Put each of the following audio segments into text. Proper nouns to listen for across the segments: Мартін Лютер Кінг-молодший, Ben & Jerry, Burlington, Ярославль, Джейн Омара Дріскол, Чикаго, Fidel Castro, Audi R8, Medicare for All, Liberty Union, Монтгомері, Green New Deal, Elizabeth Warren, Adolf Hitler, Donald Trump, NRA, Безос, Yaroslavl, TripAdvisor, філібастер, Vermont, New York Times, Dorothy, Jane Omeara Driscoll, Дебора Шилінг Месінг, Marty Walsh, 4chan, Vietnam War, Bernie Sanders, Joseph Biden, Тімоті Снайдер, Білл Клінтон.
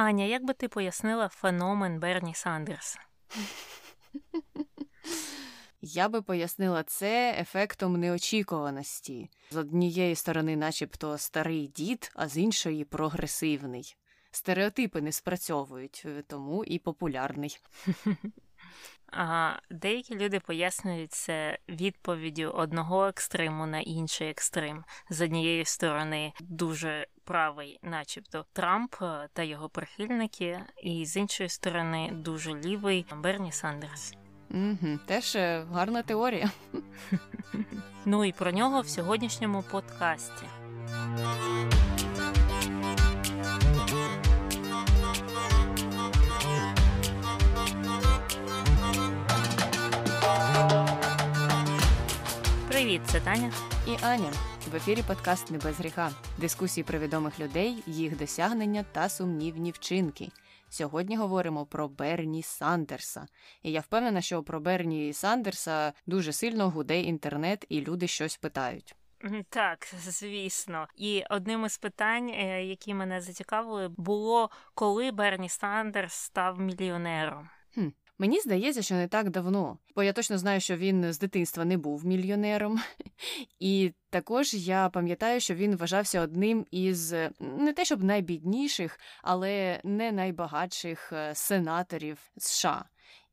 Аня, як би ти пояснила феномен Берні Сандерса? Я би пояснила це ефектом неочікуваності. З однієї сторони начебто старий дід, а з іншої прогресивний. Стереотипи не спрацьовують, тому і популярний. Ага, деякі люди пояснюють це відповіддю одного екстриму на інший екстрим. З однієї сторони дуже правий, начебто, Трамп та його прихильники, і з іншої сторони дуже лівий Берні Сандерс. Угу, теж гарна теорія. Ну і про нього в сьогоднішньому подкасті. Привіт, це Таня і Аня. В ефірі подкаст «Не без гріха». Дискусії про відомих людей, їх досягнення та сумнівні вчинки. Сьогодні говоримо про Берні Сандерса. І я впевнена, що про Берні Сандерса дуже сильно гуде інтернет і люди щось питають. Так, звісно. І одним із питань, які мене зацікавили, було, коли Берні Сандерс став мільйонером. Мені здається, що не так давно, бо я точно знаю, що він з дитинства не був мільйонером. І також я пам'ятаю, що він вважався одним із, не те щоб найбідніших, але не найбагатших сенаторів США.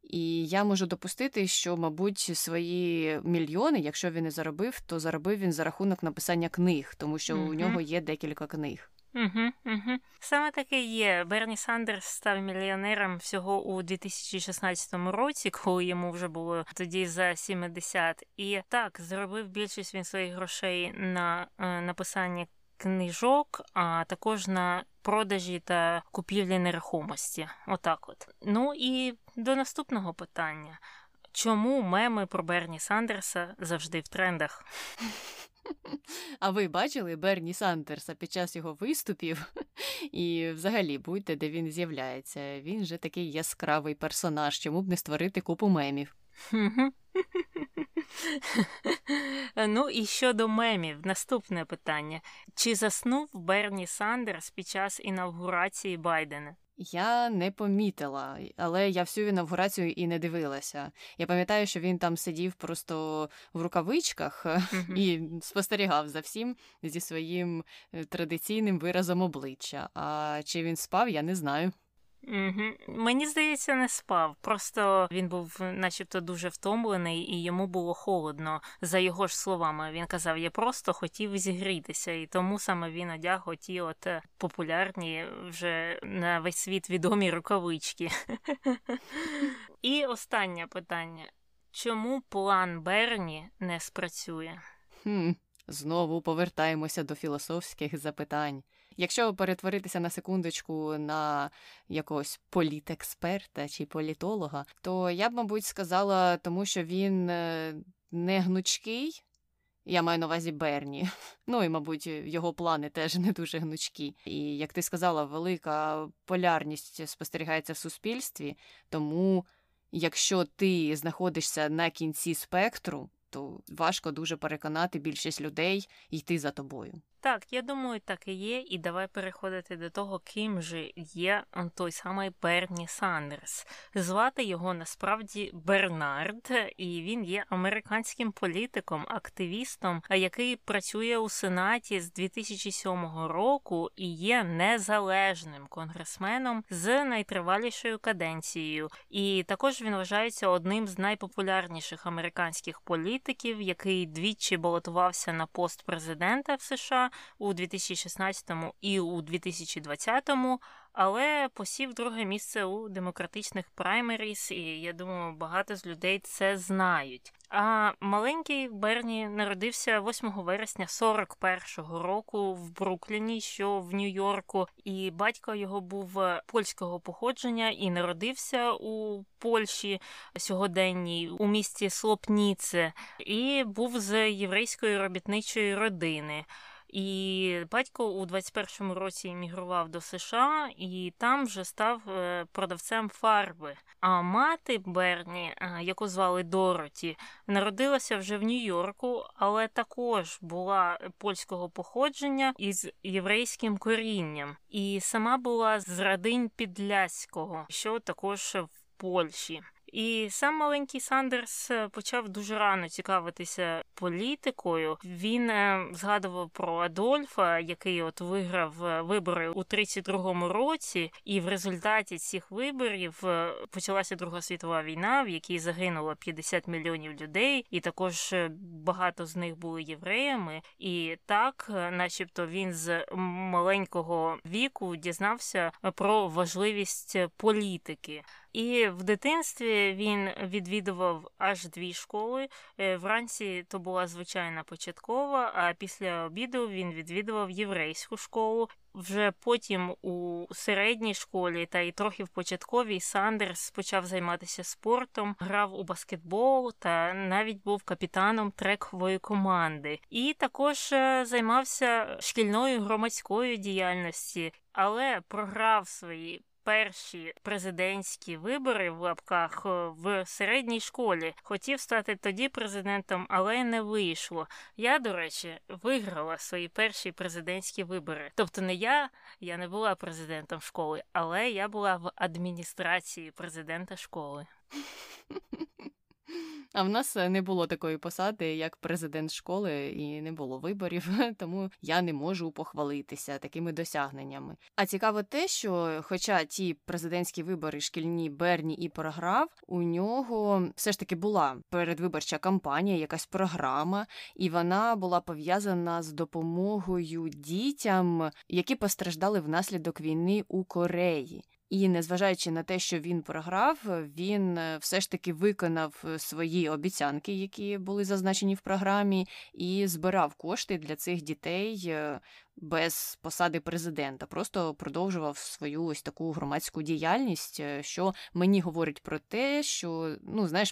І я можу допустити, що, мабуть, свої мільйони, якщо він і заробив, то заробив він за рахунок написання книг, тому що у нього є декілька книг. Саме таке є. Берні Сандерс став мільйонером всього у 2016 році, коли йому вже було тоді за 70. І так, заробив більшість він своїх грошей на написанні книжок, а також на продажі та купівлі нерухомості. Отак от. Ну і до наступного питання. Чому меми про Берні Сандерса завжди в трендах? А ви бачили Берні Сандерса під час його виступів? І взагалі, будьте, де він з'являється. Він же такий яскравий персонаж, чому б не створити купу мемів? Ну і щодо мемів, наступне питання. Чи заснув Берні Сандерс під час інавгурації Байдена? Я не помітила, але я всю інавгурацію і не дивилася. Я пам'ятаю, що він там сидів просто в рукавичках і спостерігав за всім зі своїм традиційним виразом обличчя. А чи він спав, я не знаю. Мені здається, не спав. Просто він був начебто дуже втомлений і йому було холодно. За його ж словами, він казав, я просто хотів зігрітися. І тому саме він одяг оті от популярні вже на весь світ відомі рукавички. І останнє питання. Чому план Берні не спрацює? Знову повертаємося до філософських запитань. Якщо перетворитися на секундочку на якогось політексперта чи політолога, то я б, мабуть, сказала, тому що він не гнучкий, я маю на увазі Берні, ну і, мабуть, його плани теж не дуже гнучкі. І, як ти сказала, велика полярність спостерігається в суспільстві, тому якщо ти знаходишся на кінці спектру, то важко дуже переконати більшість людей йти за тобою. Так, я думаю, так і є, і давай переходити до того, ким же є той самий Берні Сандерс. Звати його насправді Бернард, і він є американським політиком, активістом, який працює у Сенаті з 2007 року і є незалежним конгресменом з найтривалішою каденцією. І також він вважається одним з найпопулярніших американських політиків, який двічі балотувався на пост президента в США, у 2016-му і у 2020-му, але посів друге місце у демократичних праймеріс, і, я думаю, багато з людей це знають. А маленький Берні народився 8 вересня 41-го року в Брукліні, що в Нью-Йорку, і батько його був польського походження і народився у Польщі сьогоденній, у місті Слопніце, і був з єврейської робітничої родини. І батько у 21-му році емігрував до США і там вже став продавцем фарби. А мати Берні, яку звали Дороті, народилася вже в Нью-Йорку, але також була польського походження із єврейським корінням. І сама була з родин Підляського, що також в Польщі. І сам маленький Сандерс почав дуже рано цікавитися політикою. Він згадував про Адольфа, який от виграв вибори у 32-му році, і в результаті цих виборів почалася Друга світова війна, в якій загинуло 50 мільйонів людей, і також багато з них були євреями. І так, начебто, він з маленького віку дізнався про важливість політики. І в дитинстві він відвідував аж 2 школи. Вранці то була звичайна початкова, а після обіду він відвідував єврейську школу. Вже потім у середній школі та й трохи в початковій Сандерс почав займатися спортом, грав у баскетбол та навіть був капітаном трекової команди. І також займався шкільною громадською діяльністю, але програв свої перші президентські вибори в лапках в середній школі. Хотів стати тоді президентом, але не вийшло. Я, до речі, виграла свої перші президентські вибори. Тобто не я не була президентом школи, але я була в адміністрації президента школи. А в нас не було такої посади, як президент школи, і не було виборів, тому я не можу похвалитися такими досягненнями. А цікаво те, що хоча ті президентські вибори шкільні Берні і програв, у нього все ж таки була передвиборча кампанія, якась програма, і вона була пов'язана з допомогою дітям, які постраждали внаслідок війни у Кореї. І незважаючи на те, що він програв, він все ж таки виконав свої обіцянки, які були зазначені в програмі, і збирав кошти для цих дітей без посади президента. Просто продовжував свою ось таку громадську діяльність, що мені говорить про те, що,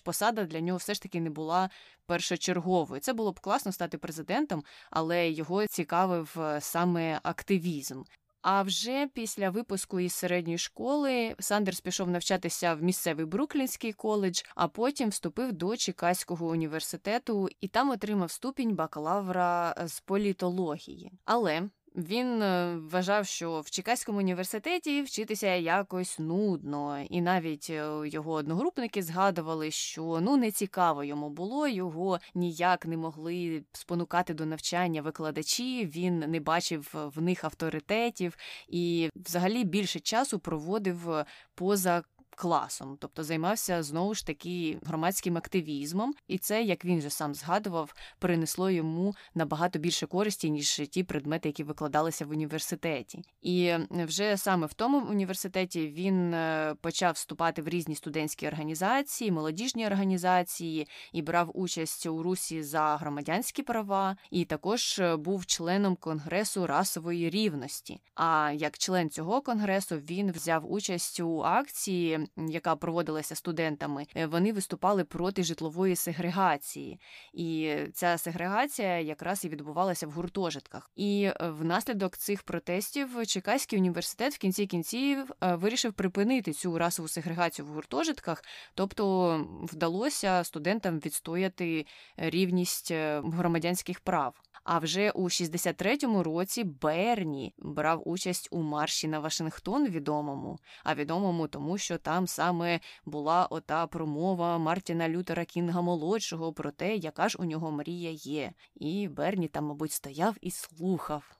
посада для нього все ж таки не була першочерговою. Це було б класно стати президентом, але його цікавив саме активізм. А вже після випуску із середньої школи Сандерс пішов навчатися в місцевий Бруклінський коледж, а потім вступив до Чикаського університету і там отримав ступінь бакалавра з політології. Але він вважав, що в Чикаському університеті вчитися якось нудно. І навіть його одногрупники згадували, що не цікаво йому було, його ніяк не могли спонукати до навчання викладачі, він не бачив в них авторитетів і взагалі більше часу проводив поза класом, тобто займався знову ж таки громадським активізмом, і це, як він же сам згадував, принесло йому набагато більше користі, ніж ті предмети, які викладалися в університеті. І вже саме в тому університеті він почав вступати в різні студентські організації, молодіжні організації, і брав участь у русі за громадянські права, і також був членом Конгресу расової рівності. А як член цього конгресу він взяв участь у акції, яка проводилася студентами, вони виступали проти житлової сегрегації. І ця сегрегація якраз і відбувалася в гуртожитках. І внаслідок цих протестів Чикаський університет в кінці кінців вирішив припинити цю расову сегрегацію в гуртожитках, тобто вдалося студентам відстояти рівність громадянських прав. А вже у 63-му році Берні брав участь у марші на Вашингтон відомому, а відомому тому, що там саме була ота промова Мартіна Лютера Кінга-молодшого про те, яка ж у нього мрія є. І Берні там, мабуть, стояв і слухав.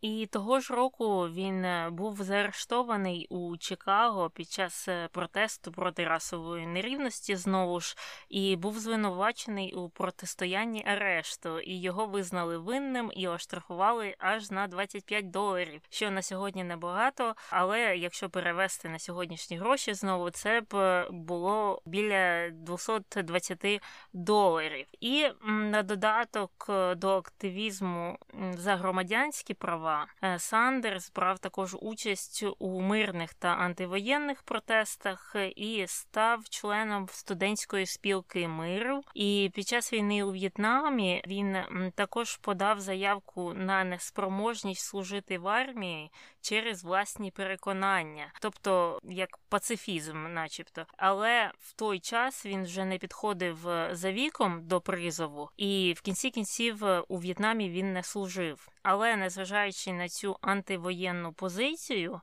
І того ж року він був заарештований у Чикаго під час протесту проти расової нерівності знову ж, і був звинувачений у протистоянні арешту, і його визнали винним і оштрафували аж на $25, що на сьогодні небагато, але якщо перевести на сьогоднішні гроші знову, це б було біля $220. І на додаток до активізму за громадянські права права. Сандерс брав також участь у мирних та антивоєнних протестах і став членом студентської спілки миру. І під час війни у В'єтнамі він також подав заявку на неспроможність служити в армії через власні переконання, тобто як пацифізм начебто. Але в той час він вже не підходив за віком до призову, і в кінці кінців у В'єтнамі він не служив. Але, незважаючи на цю антивоєнну позицію,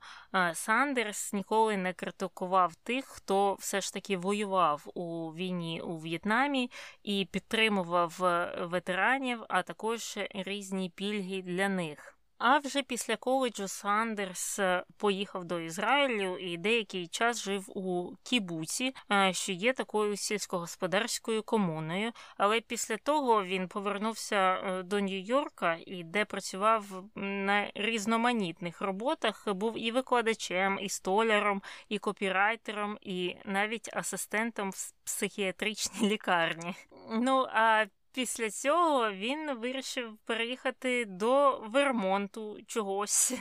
Сандерс ніколи не критикував тих, хто все ж таки воював у війні у В'єтнамі і підтримував ветеранів, а також різні пільги для них. А вже після коледжу Сандерс поїхав до Ізраїлю і деякий час жив у Кібуці, що є такою сільськогосподарською комуною. Але після того він повернувся до Нью-Йорка, і де працював на різноманітних роботах, був і викладачем, і столяром, і копірайтером, і навіть асистентом в психіатричній лікарні. Після цього він вирішив переїхати до Вермонту чогось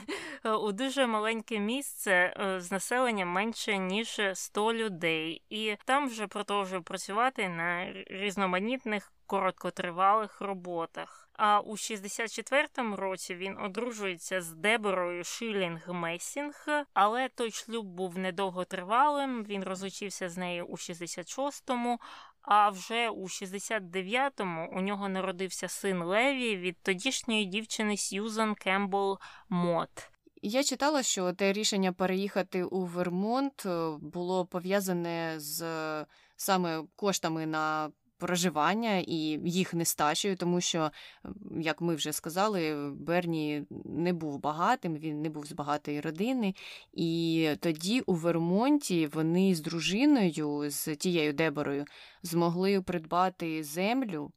у дуже маленьке місце з населенням менше, ніж 100 людей. І там вже продовжив працювати на різноманітних короткотривалих роботах. А у 64-му році він одружується з Деборою Шилінг Месінг, але той шлюб був недовготривалим, він розлучився з нею у 66-му, а вже у 69-му у нього народився син Леві від тодішньої дівчини Сьюзан Кембл-Мот. Я читала, що те рішення переїхати у Вермонт було пов'язане з саме коштами на проживання і їх нестачею, тому що, як ми вже сказали, Берні не був багатим, він не був з багатої родини, і тоді у Вермонті вони з дружиною, з тією Деборою, змогли придбати землю.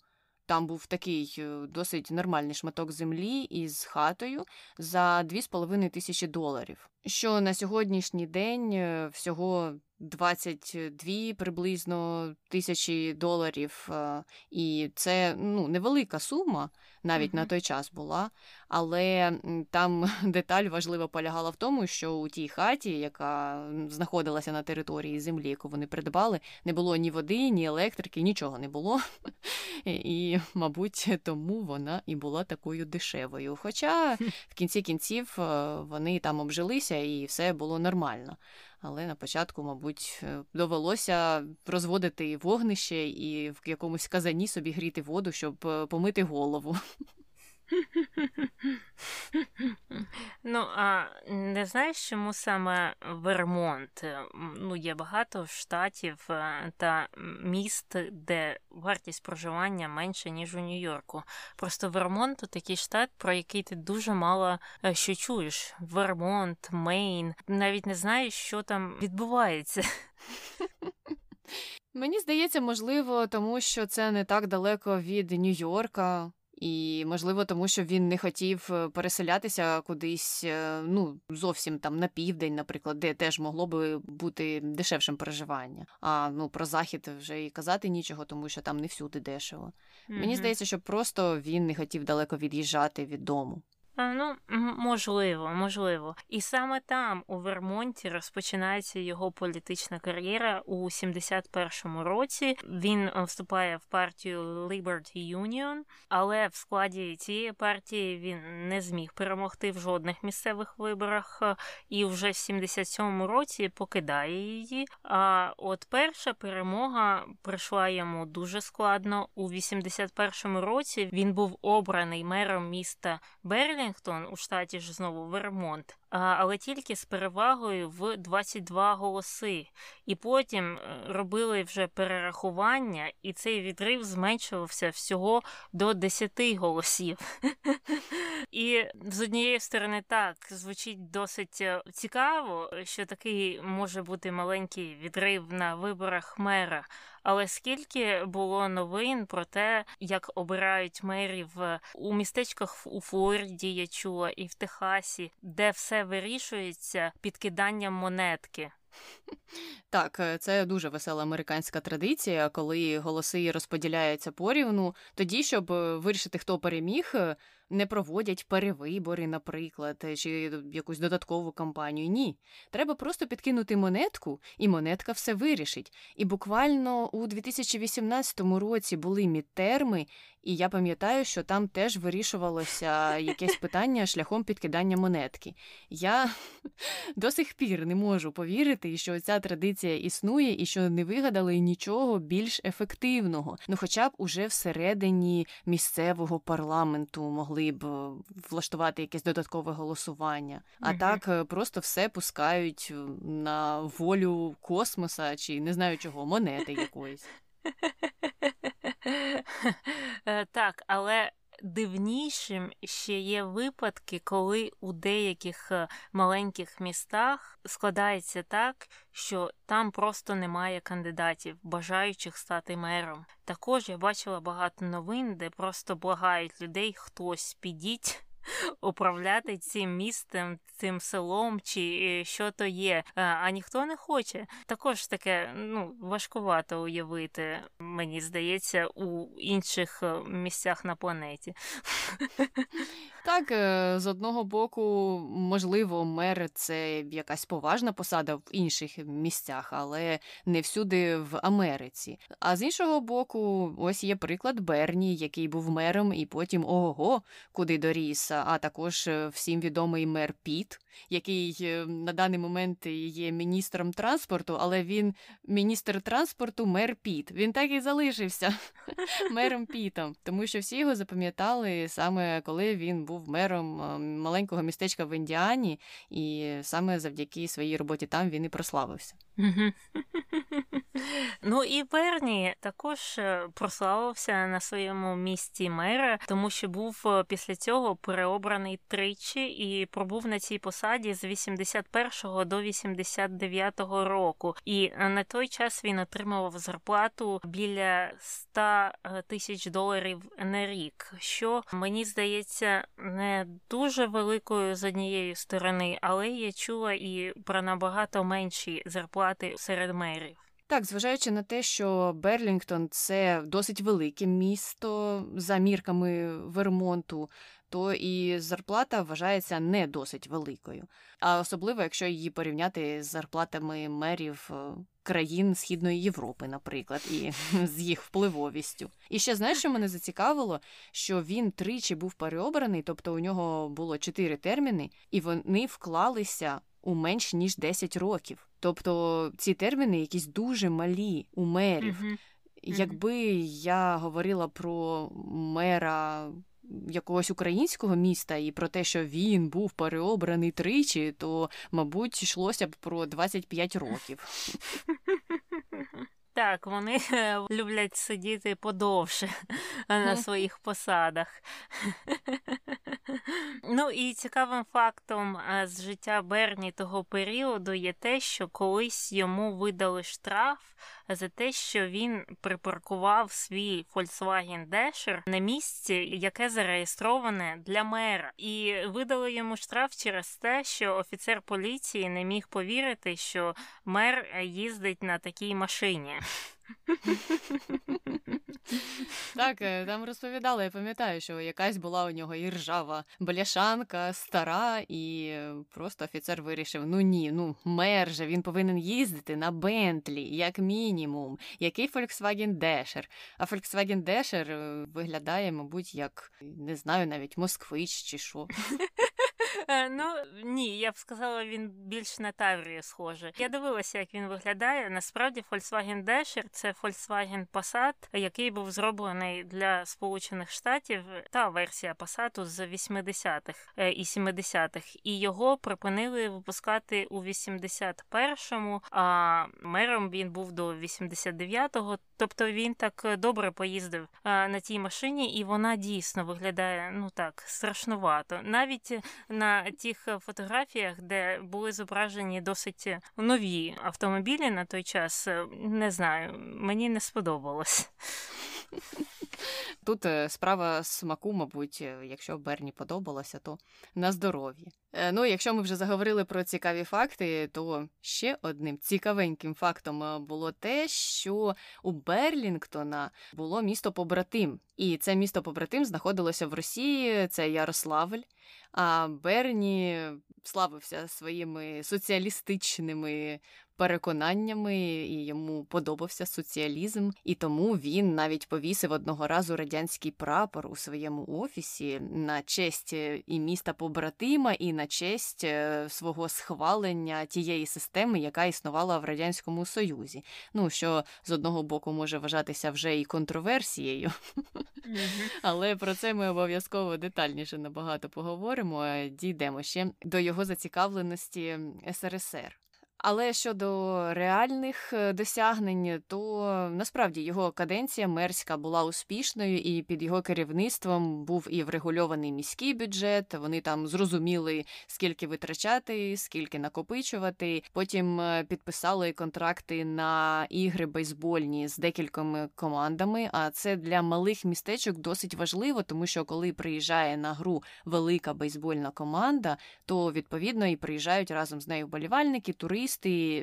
Там був такий досить нормальний шматок землі із хатою за $2,500, що на сьогоднішній день всього 22 приблизно тисячі доларів. І це невелика сума, навіть на той час була. Але там деталь важлива полягала в тому, що у тій хаті, яка знаходилася на території землі, яку вони придбали, не було ні води, ні електрики, нічого не було. І, мабуть, тому вона і була такою дешевою. Хоча в кінці кінців вони там обжилися і все було нормально. Але на початку, мабуть, довелося розводити вогнище і в якомусь казані собі гріти воду, щоб помити голову. А не знаєш, чому саме Вермонт? Є багато штатів та міст, де вартість проживання менше, ніж у Нью-Йорку. Просто Вермонт – такий штат, про який ти дуже мало що чуєш. Вермонт, Мейн. Навіть не знаєш, що там відбувається. Мені здається, можливо, тому що це не так далеко від Нью-Йорка. І, можливо, тому що він не хотів переселятися кудись, зовсім там на південь, наприклад, де теж могло би бути дешевшим проживання. А, про Захід вже і казати нічого, тому що там не всюди дешево. Mm-hmm. Мені здається, що просто він не хотів далеко від'їжджати від дому. Можливо. І саме там, у Вермонті, розпочинається його політична кар'єра у 71-му році. Він вступає в партію Liberty Union, але в складі цієї партії він не зміг перемогти в жодних місцевих виборах і вже в 77-му році покидає її. А от перша перемога прийшла йому дуже складно. У 81-му році він був обраний мером міста Берлін, у штаті ж знову Вермонт, але тільки з перевагою в 22 голоси. І потім робили вже перерахування, і цей відрив зменшувався всього до 10 голосів. І з однієї сторони так, звучить досить цікаво, що такий може бути маленький відрив на виборах мера. Але скільки було новин про те, як обирають мерів у містечках у Флориді, я чула, і в Техасі, де все вирішується підкиданням монетки. Так, це дуже весела американська традиція, коли голоси розподіляються порівну. Тоді, щоб вирішити, хто переміг, – не проводять перевибори, наприклад, чи якусь додаткову кампанію. Ні. Треба просто підкинути монетку, і монетка все вирішить. І буквально у 2018 році були мідтерми, і я пам'ятаю, що там теж вирішувалося якесь питання шляхом підкидання монетки. Я до сих пір не можу повірити, що ця традиція існує, і що не вигадали нічого більш ефективного. Ну хоча б уже всередині місцевого парламенту могли б влаштувати якесь додаткове голосування. А так просто все пускають на волю космоса чи не знаю чого, монети якоїсь. Так, але дивнішим ще є випадки, коли у деяких маленьких містах складається так, що там просто немає кандидатів, бажаючих стати мером. Також я бачила багато новин, де просто благають людей, хтось підіть управляти цим містом, цим селом, чи що то є, а ніхто не хоче. Також таке, важкувато уявити, мені здається, у інших місцях на планеті. Так, з одного боку, можливо, мер – це якась поважна посада в інших місцях, але не всюди в Америці. А з іншого боку, ось є приклад Берні, який був мером і потім ого-го, куди доріс. А також всім відомий мер Піт, який на даний момент є міністром транспорту, але він міністр транспорту мер Піт. Він так і залишився мером Пітом, тому що всі його запам'ятали саме коли він був мером маленького містечка в Індіані, і саме завдяки своїй роботі там він і прославився. Ну і Берні також прославився на своєму місці мера, тому що був після цього переобраний тричі і пробув на цій посаді з 81-го до 89-го року. І на той час він отримував зарплату біля 100 тисяч доларів на рік, що, мені здається, не дуже великою з однієї сторони, але я чула і про набагато менші зарплати серед мерів. Так, зважаючи на те, що Берлінгтон – це досить велике місто за мірками Вермонту, то і зарплата вважається не досить великою. А особливо, якщо її порівняти з зарплатами мерів країн Східної Європи, наприклад, і з їх впливовістю. І ще, знаєш, що мене зацікавило? Що він тричі був переобраний, тобто у нього було 4 терміни, і вони вклалися у менш ніж 10 років. Тобто ці терміни якісь дуже малі у мерів. Якби я говорила про мера якогось українського міста і про те, що він був переобраний тричі, то, мабуть, йшлося б про 25 років. Так, вони люблять сидіти подовше на своїх посадах. Ну і цікавим фактом з життя Берні того періоду є те, що колись йому видали штраф за те, що він припаркував свій Volkswagen Dasher на місці, яке зареєстроване для мера. І видали йому штраф через те, що офіцер поліції не міг повірити, що мер їздить на такій машині. Так, там розповідали, я пам'ятаю, що якась була у нього і ржава бляшанка, стара, і просто офіцер вирішив, мер же, він повинен їздити на Бентлі, як мінімум. Який Volkswagen Dasher? А Volkswagen Dasher виглядає, мабуть, як, не знаю, навіть москвич чи що. Ні, я б сказала, він більш на Таврію схожий. Я дивилася, як він виглядає. Насправді, Volkswagen Dasher – це Volkswagen Passat, який був зроблений для Сполучених Штатів, та версія Passat з 80-х і 70-х. І його припинили випускати у 81-му, а мером він був до 89-го. Тобто він так добре поїздив на цій машині, і вона дійсно виглядає, страшнувато. Навіть на тих фотографіях, де були зображені досить нові автомобілі на той час, не знаю, мені не сподобалось. Тут справа смаку, мабуть, якщо Берні подобалося, то на здоров'я. Ну, якщо ми вже заговорили про цікаві факти, то ще одним цікавеньким фактом було те, що у Берлінгтона було місто-побратим. І це місто-побратим знаходилося в Росії, це Ярославль. А Берні славився своїми соціалістичними переконаннями, і йому подобався соціалізм, і тому він навіть повісив одного разу радянський прапор у своєму офісі на честь і міста-побратима, і на честь свого схвалення тієї системи, яка існувала в Радянському Союзі. Ну, що з одного боку може вважатися вже і контроверсією, але про це ми обов'язково детальніше набагато поговоримо, дійдемо ще до його зацікавленості СРСР. Але щодо реальних досягнень, то насправді його каденція мерська була успішною, і під його керівництвом був і врегульований міський бюджет, вони там зрозуміли, скільки витрачати, скільки накопичувати. Потім підписали контракти на ігри бейсбольні з декількома командами, а це для малих містечок досить важливо, тому що коли приїжджає на гру велика бейсбольна команда, то відповідно і приїжджають разом з нею вболівальники, туристи,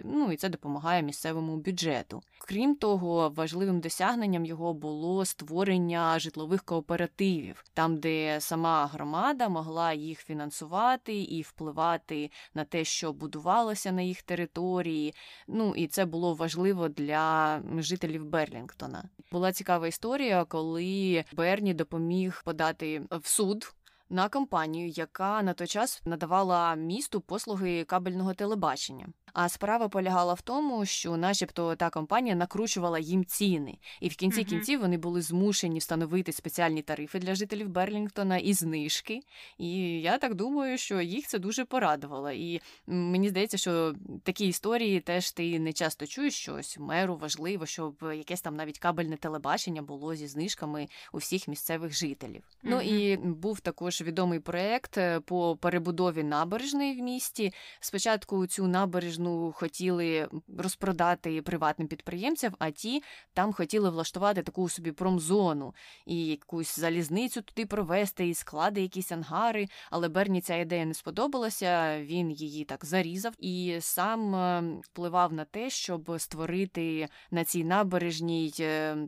ну і це допомагає місцевому бюджету. Крім того, важливим досягненням його було створення житлових кооперативів, там, де сама громада могла їх фінансувати і впливати на те, що будувалося на їх території. Ну і це було важливо для жителів Берлінгтона. Була цікава історія, коли Берні допоміг подати в суд на компанію, яка на той час надавала місту послуги кабельного телебачення. А справа полягала в тому, що начебто та компанія накручувала їм ціни. І в кінці кінців вони були змушені встановити спеціальні тарифи для жителів Берлінгтона і знижки. І я так думаю, що їх це дуже порадувало. І мені здається, що такі історії теж ти не часто чуєш, що ось меру важливо, щоб якесь там навіть кабельне телебачення було зі знижками у всіх місцевих жителів. Ну і був також відомий проєкт по перебудові набережної в місті. Спочатку цю набережну хотіли розпродати приватним підприємцям, а ті там хотіли влаштувати таку собі промзону і якусь залізницю туди провести, і склади якісь ангари, але Берні ця ідея не сподобалася, він її так зарізав і сам впливав на те, щоб створити на цій набережній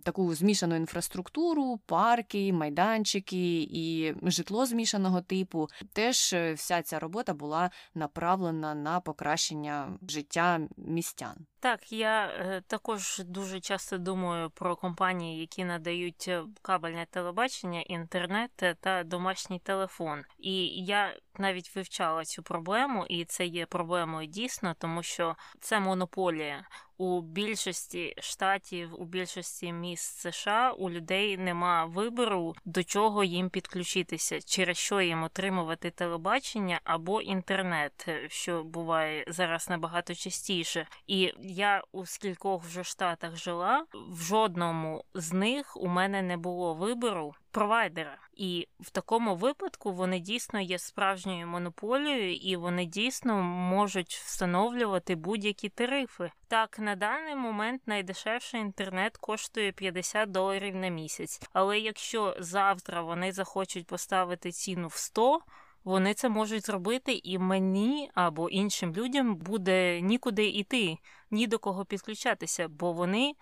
таку змішану інфраструктуру, парки, майданчики і житло змішаного типу. Теж вся ця робота була направлена на покращення життя містян. Так, я також дуже часто думаю про компанії, які надають кабельне телебачення, інтернет та домашній телефон. І я навіть вивчала цю проблему, і це є проблемою дійсно, тому що це монополія. У більшості штатів, у більшості міст США у людей нема вибору, до чого їм підключитися, через що їм отримувати телебачення або інтернет, що буває зараз набагато частіше. І я у скількох вже штатах жила, в жодному з них у мене не було вибору провайдера. І в такому випадку вони дійсно є справжньою монополією, і вони дійсно можуть встановлювати будь-які тарифи. Так, на даний момент найдешевший інтернет коштує $50 на місяць. Але якщо завтра вони захочуть поставити ціну в $100, вони це можуть зробити, і мені або іншим людям буде нікуди йти, ні до кого підключатися, бо вони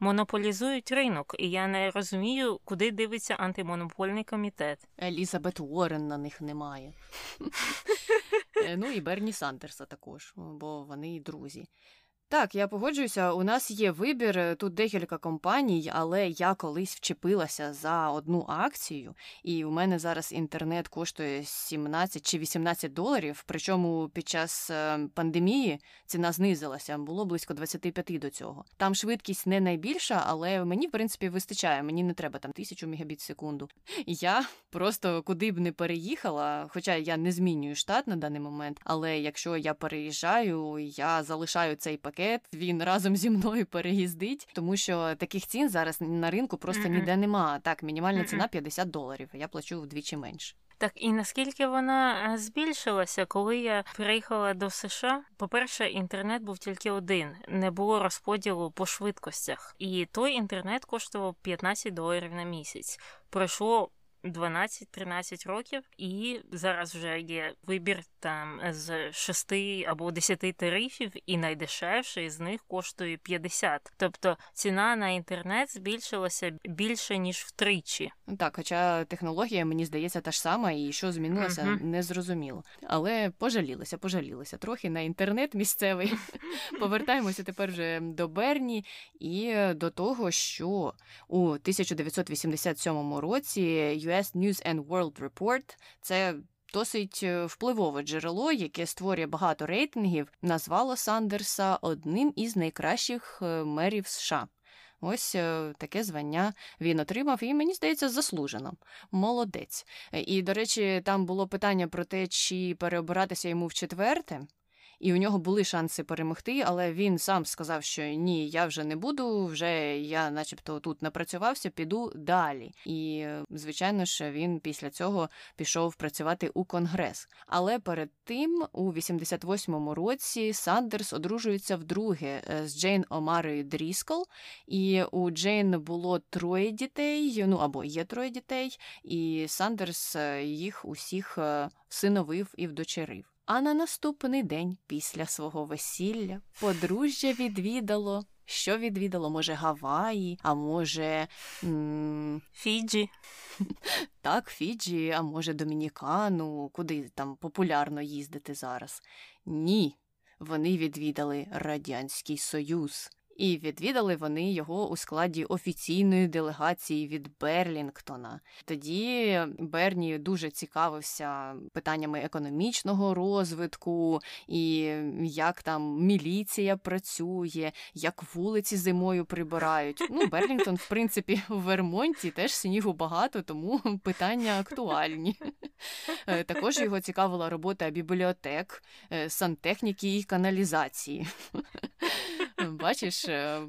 монополізують ринок, і я не розумію, куди дивиться антимонопольний комітет. Елізабет Уоррен на них немає. Ну і Берні Сандерса також, бо вони і друзі. Так, я погоджуюся, у нас є вибір, тут декілька компаній, але я колись вчепилася за одну акцію, і у мене зараз інтернет коштує $17 чи $18, причому під час пандемії ціна знизилася, було близько 25 до цього. Там швидкість не найбільша, але мені, в принципі, вистачає, мені не треба там 1000 Mbps. Я просто куди б не переїхала, хоча я не змінюю штат на даний момент, але якщо я переїжджаю, я залишаю цей пакет, він разом зі мною переїздить, тому що таких цін зараз на ринку просто ніде нема. Так, мінімальна ціна $50, я плачу вдвічі менше. Так, і наскільки вона збільшилася, коли я приїхала до США? По-перше, інтернет був тільки один, не було розподілу по швидкостях. І той інтернет коштував $15 на місяць. Пройшло 12-13 років, і зараз вже є вибір там з 6 або 10 тарифів, і найдешевший з них коштує $50. Тобто ціна на інтернет збільшилася більше, ніж втричі. Так, хоча технологія, мені здається, та ж сама, і що змінилося, не зрозуміло. Але пожалілися трохи на інтернет місцевий. Повертаємося тепер вже до Берні і до того, що у 1987 році US News and World Report, це досить впливове джерело, яке створює багато рейтингів, назвало Сандерса одним із найкращих мерів США. Ось таке звання він отримав, і, мені здається, заслужено. Молодець. І, до речі, там було питання про те, чи переобиратися йому в четверте. І у нього були шанси перемогти, але він сам сказав, що ні, я вже не буду, вже я начебто тут напрацювався, піду далі. І, звичайно ж, він після цього пішов працювати у Конгрес. Але перед тим, у 88-му році, Сандерс одружується вдруге з Джейн Омарою Дріскол. І у Джейн було троє дітей, ну або є троє дітей, і Сандерс їх усіх всиновив і вдочерив. А на наступний день після свого весілля подружжя відвідало, що відвідало, може, Гаваї, а може... Фіджі. Так, Фіджі, а може, Домінікану, куди там популярно їздити зараз. Ні, вони відвідали Радянський Союз. І відвідали вони його у складі офіційної делегації від Берлінгтона. Тоді Берні дуже цікавився питаннями економічного розвитку, і як там міліція працює, як вулиці зимою прибирають. Ну, Берлінгтон, в принципі, в Вермонті теж снігу багато, тому питання актуальні. Також його цікавила робота бібліотек, сантехніки і каналізації. Бачиш,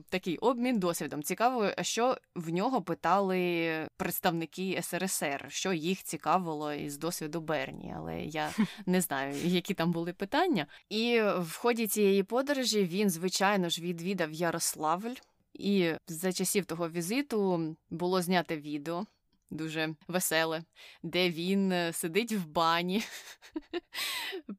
такий обмін досвідом. Цікаво, що в нього питали представники СРСР, що їх цікавило із досвіду Берні, але я не знаю, які там були питання. І в ході цієї подорожі він, звичайно ж, відвідав Яросlavl, і за часів того візиту було знято відео, дуже веселе, де він сидить в бані,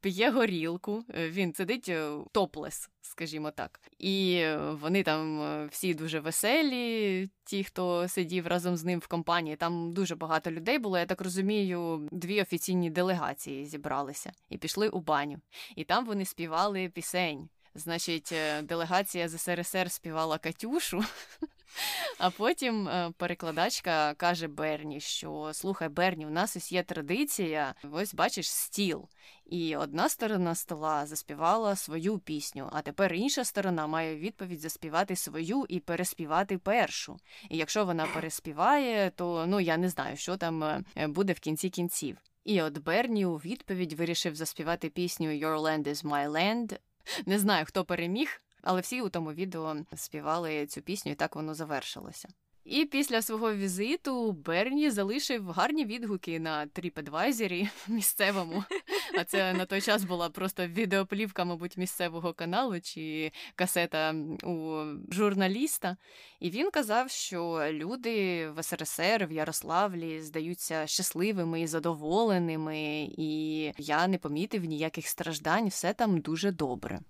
п'є горілку, він сидить топлес, скажімо так. І вони там всі дуже веселі, ті, хто сидів разом з ним в компанії. Там дуже багато людей було, я так розумію, дві офіційні делегації зібралися і пішли у баню. І там вони співали пісень. Значить, делегація з СРСР співала «Катюшу», а потім перекладачка каже Берні, що «Слухай, Берні, у нас ось є традиція, ось бачиш стіл». І одна сторона стола заспівала свою пісню, а тепер інша сторона має відповідь заспівати свою і переспівати першу. І якщо вона переспіває, то, ну, я не знаю, що там буде в кінці кінців. І от Берні у відповідь вирішив заспівати пісню «Your land is my land». Не знаю, хто переміг, але всі у тому відео співали цю пісню, і так воно завершилося. І після свого візиту Берні залишив гарні відгуки на TripAdvisor місцевому. А це на той час була просто відеоплівка, мабуть, місцевого каналу чи касета у журналіста. І він казав, що люди в СРСР, в Яросlavлі здаються щасливими і задоволеними, і я не помітив ніяких страждань, все там дуже добре.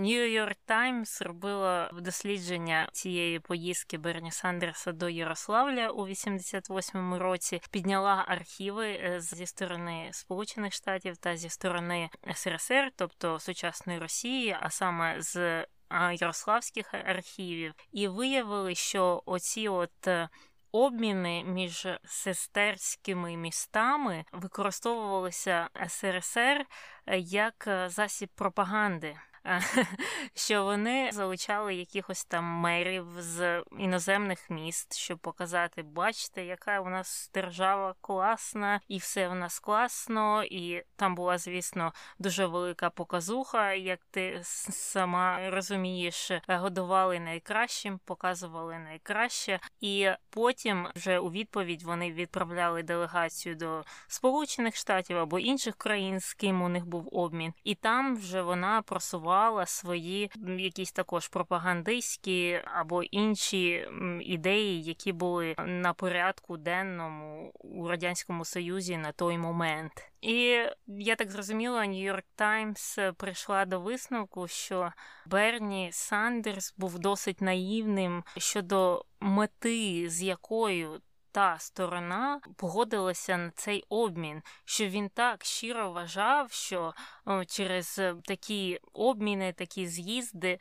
New York Times робила дослідження цієї поїздки Берні Сандерса до Яросlavля у 88-му році, підняла архіви зі сторони Сполучених Штатів та зі сторони СРСР, тобто сучасної Росії, а саме з ярославських архівів, і виявили, що оці от обміни між сестерськими містами використовувалися СРСР як засіб пропаганди. що вони залучали якихось там мерів з іноземних міст, щоб показати, бачите, яка у нас держава класна, і все в нас класно, і там була, звісно, дуже велика показуха, як ти сама розумієш, годували найкращим, показували найкраще, і потім вже у відповідь вони відправляли делегацію до Сполучених Штатів або інших країн, з ким у них був обмін, і там вже вона просувала свої якісь також пропагандистські або інші ідеї, які були на порядку денному у Радянському Союзі на той момент. І, я так зрозуміла, New York Times прийшла до висновку, що Берні Сандерс був досить наївним щодо мети, з якою та сторона погодилася на цей обмін, що він так щиро вважав, що через такі обміни, такі з'їзди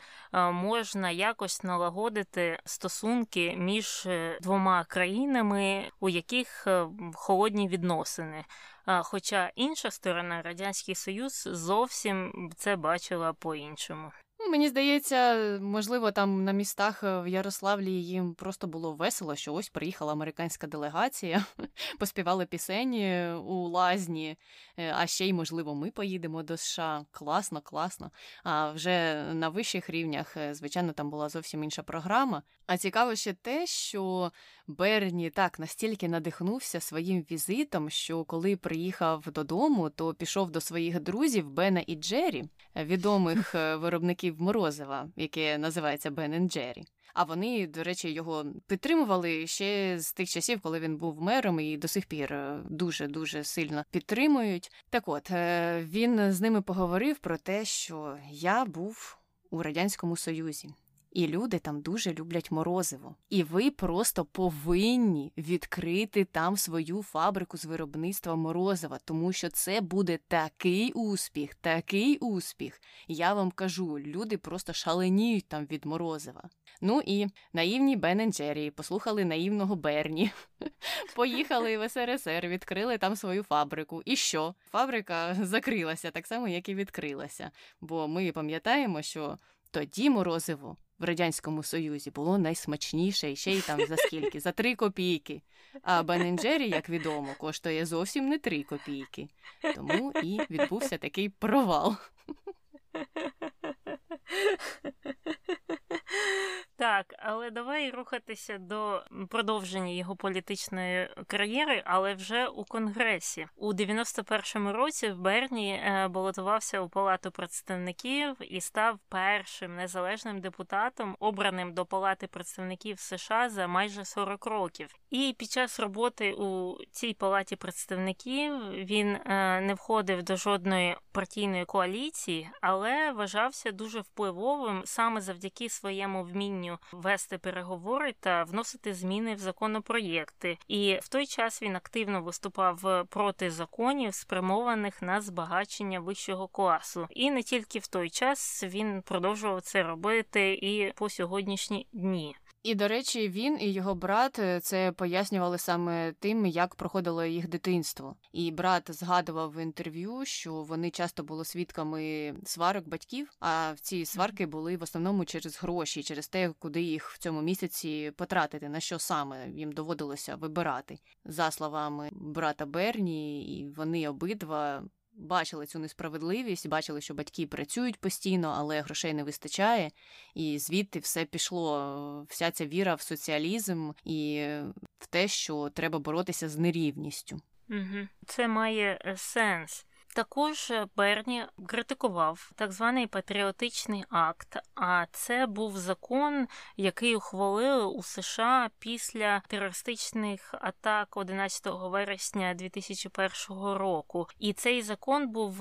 можна якось налагодити стосунки між двома країнами, у яких холодні відносини. Хоча інша сторона, Радянський Союз, зовсім це бачила по-іншому. Мені здається, можливо, там на містах в Ярославлі їм просто було весело, що ось приїхала американська делегація, поспівали пісені у лазні, а ще й, можливо, ми поїдемо до США. Класно, класно. А вже на вищих рівнях, звичайно, там була зовсім інша програма. А цікаво ще те, що Берні так настільки надихнувся своїм візитом, що коли приїхав додому, то пішов до своїх друзів Бена і Джері, відомих виробників морозива, яке називається Ben & Jerry. А вони, до речі, його підтримували ще з тих часів, коли він був мером, і до сих пір дуже-дуже сильно підтримують. Так от, він з ними поговорив про те, що я був у Радянському Союзі, і люди там дуже люблять морозиво. І ви просто повинні відкрити там свою фабрику з виробництва морозива, тому що це буде такий успіх, такий успіх. Я вам кажу, люди просто шаленіють там від морозива. Ну і наївні Бен & Джері послухали наївного Берні, поїхали в СРСР, відкрили там свою фабрику. І що? Фабрика закрилася так само, як і відкрилася. Бо ми пам'ятаємо, що тоді морозиво в Радянському Союзі було найсмачніше, і ще й там за скільки? За 3 копійки. А Ben & Jerry, як відомо, коштує зовсім не 3 копійки. Тому і відбувся такий провал. Так, але давай рухатися до продовження його політичної кар'єри, але вже у Конгресі. У 91-му році Берні балотувався у Палату представників і став першим незалежним депутатом, обраним до Палати представників США за майже 40 років. І під час роботи у цій Палаті представників він не входив до жодної партійної коаліції, але вважався дуже впливовим саме завдяки своєму вмінню вести переговори та вносити зміни в законопроєкти. І в той час він активно виступав проти законів, спрямованих на збагачення вищого класу. І не тільки в той час він продовжував це робити і по сьогоднішні дні. І, до речі, він і його брат це пояснювали саме тим, як проходило їх дитинство. І брат згадував в інтерв'ю, що вони часто були свідками сварок батьків, а ці сварки були в основному через гроші, через те, куди їх в цьому місяці потратити, на що саме їм доводилося вибирати. За словами брата Берні, вони обидва бачили цю несправедливість, бачили, що батьки працюють постійно, але грошей не вистачає, і звідти все пішло, вся ця віра в соціалізм і в те, що треба боротися з нерівністю. Це має сенс. Також Берні критикував так званий Патріотичний акт, а це був закон, який ухвалили у США після терористичних атак 11 вересня 2001 року. І цей закон був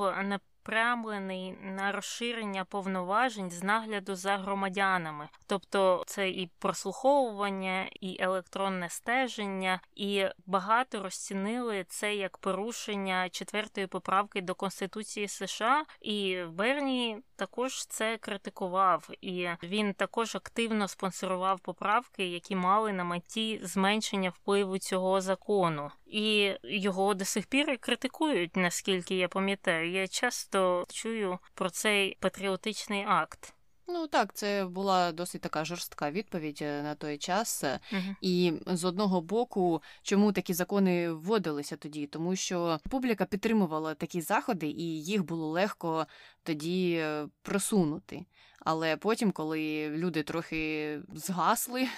направлений на розширення повноважень з нагляду за громадянами. Тобто це і прослуховування, і електронне стеження, і багато розцінили це як порушення 4-ї поправки до Конституції США, і Берні також це критикував, і він також активно спонсорував поправки, які мали на меті зменшення впливу цього закону. І його до сих пір критикують, наскільки я пам'ятаю. Я часто чую про цей патріотичний акт. Ну так, це була досить така жорстка відповідь на той час. Угу. І з одного боку, чому такі закони вводилися тоді? Тому що публіка підтримувала такі заходи, і їх було легко тоді просунути. Але потім, коли люди трохи згасли,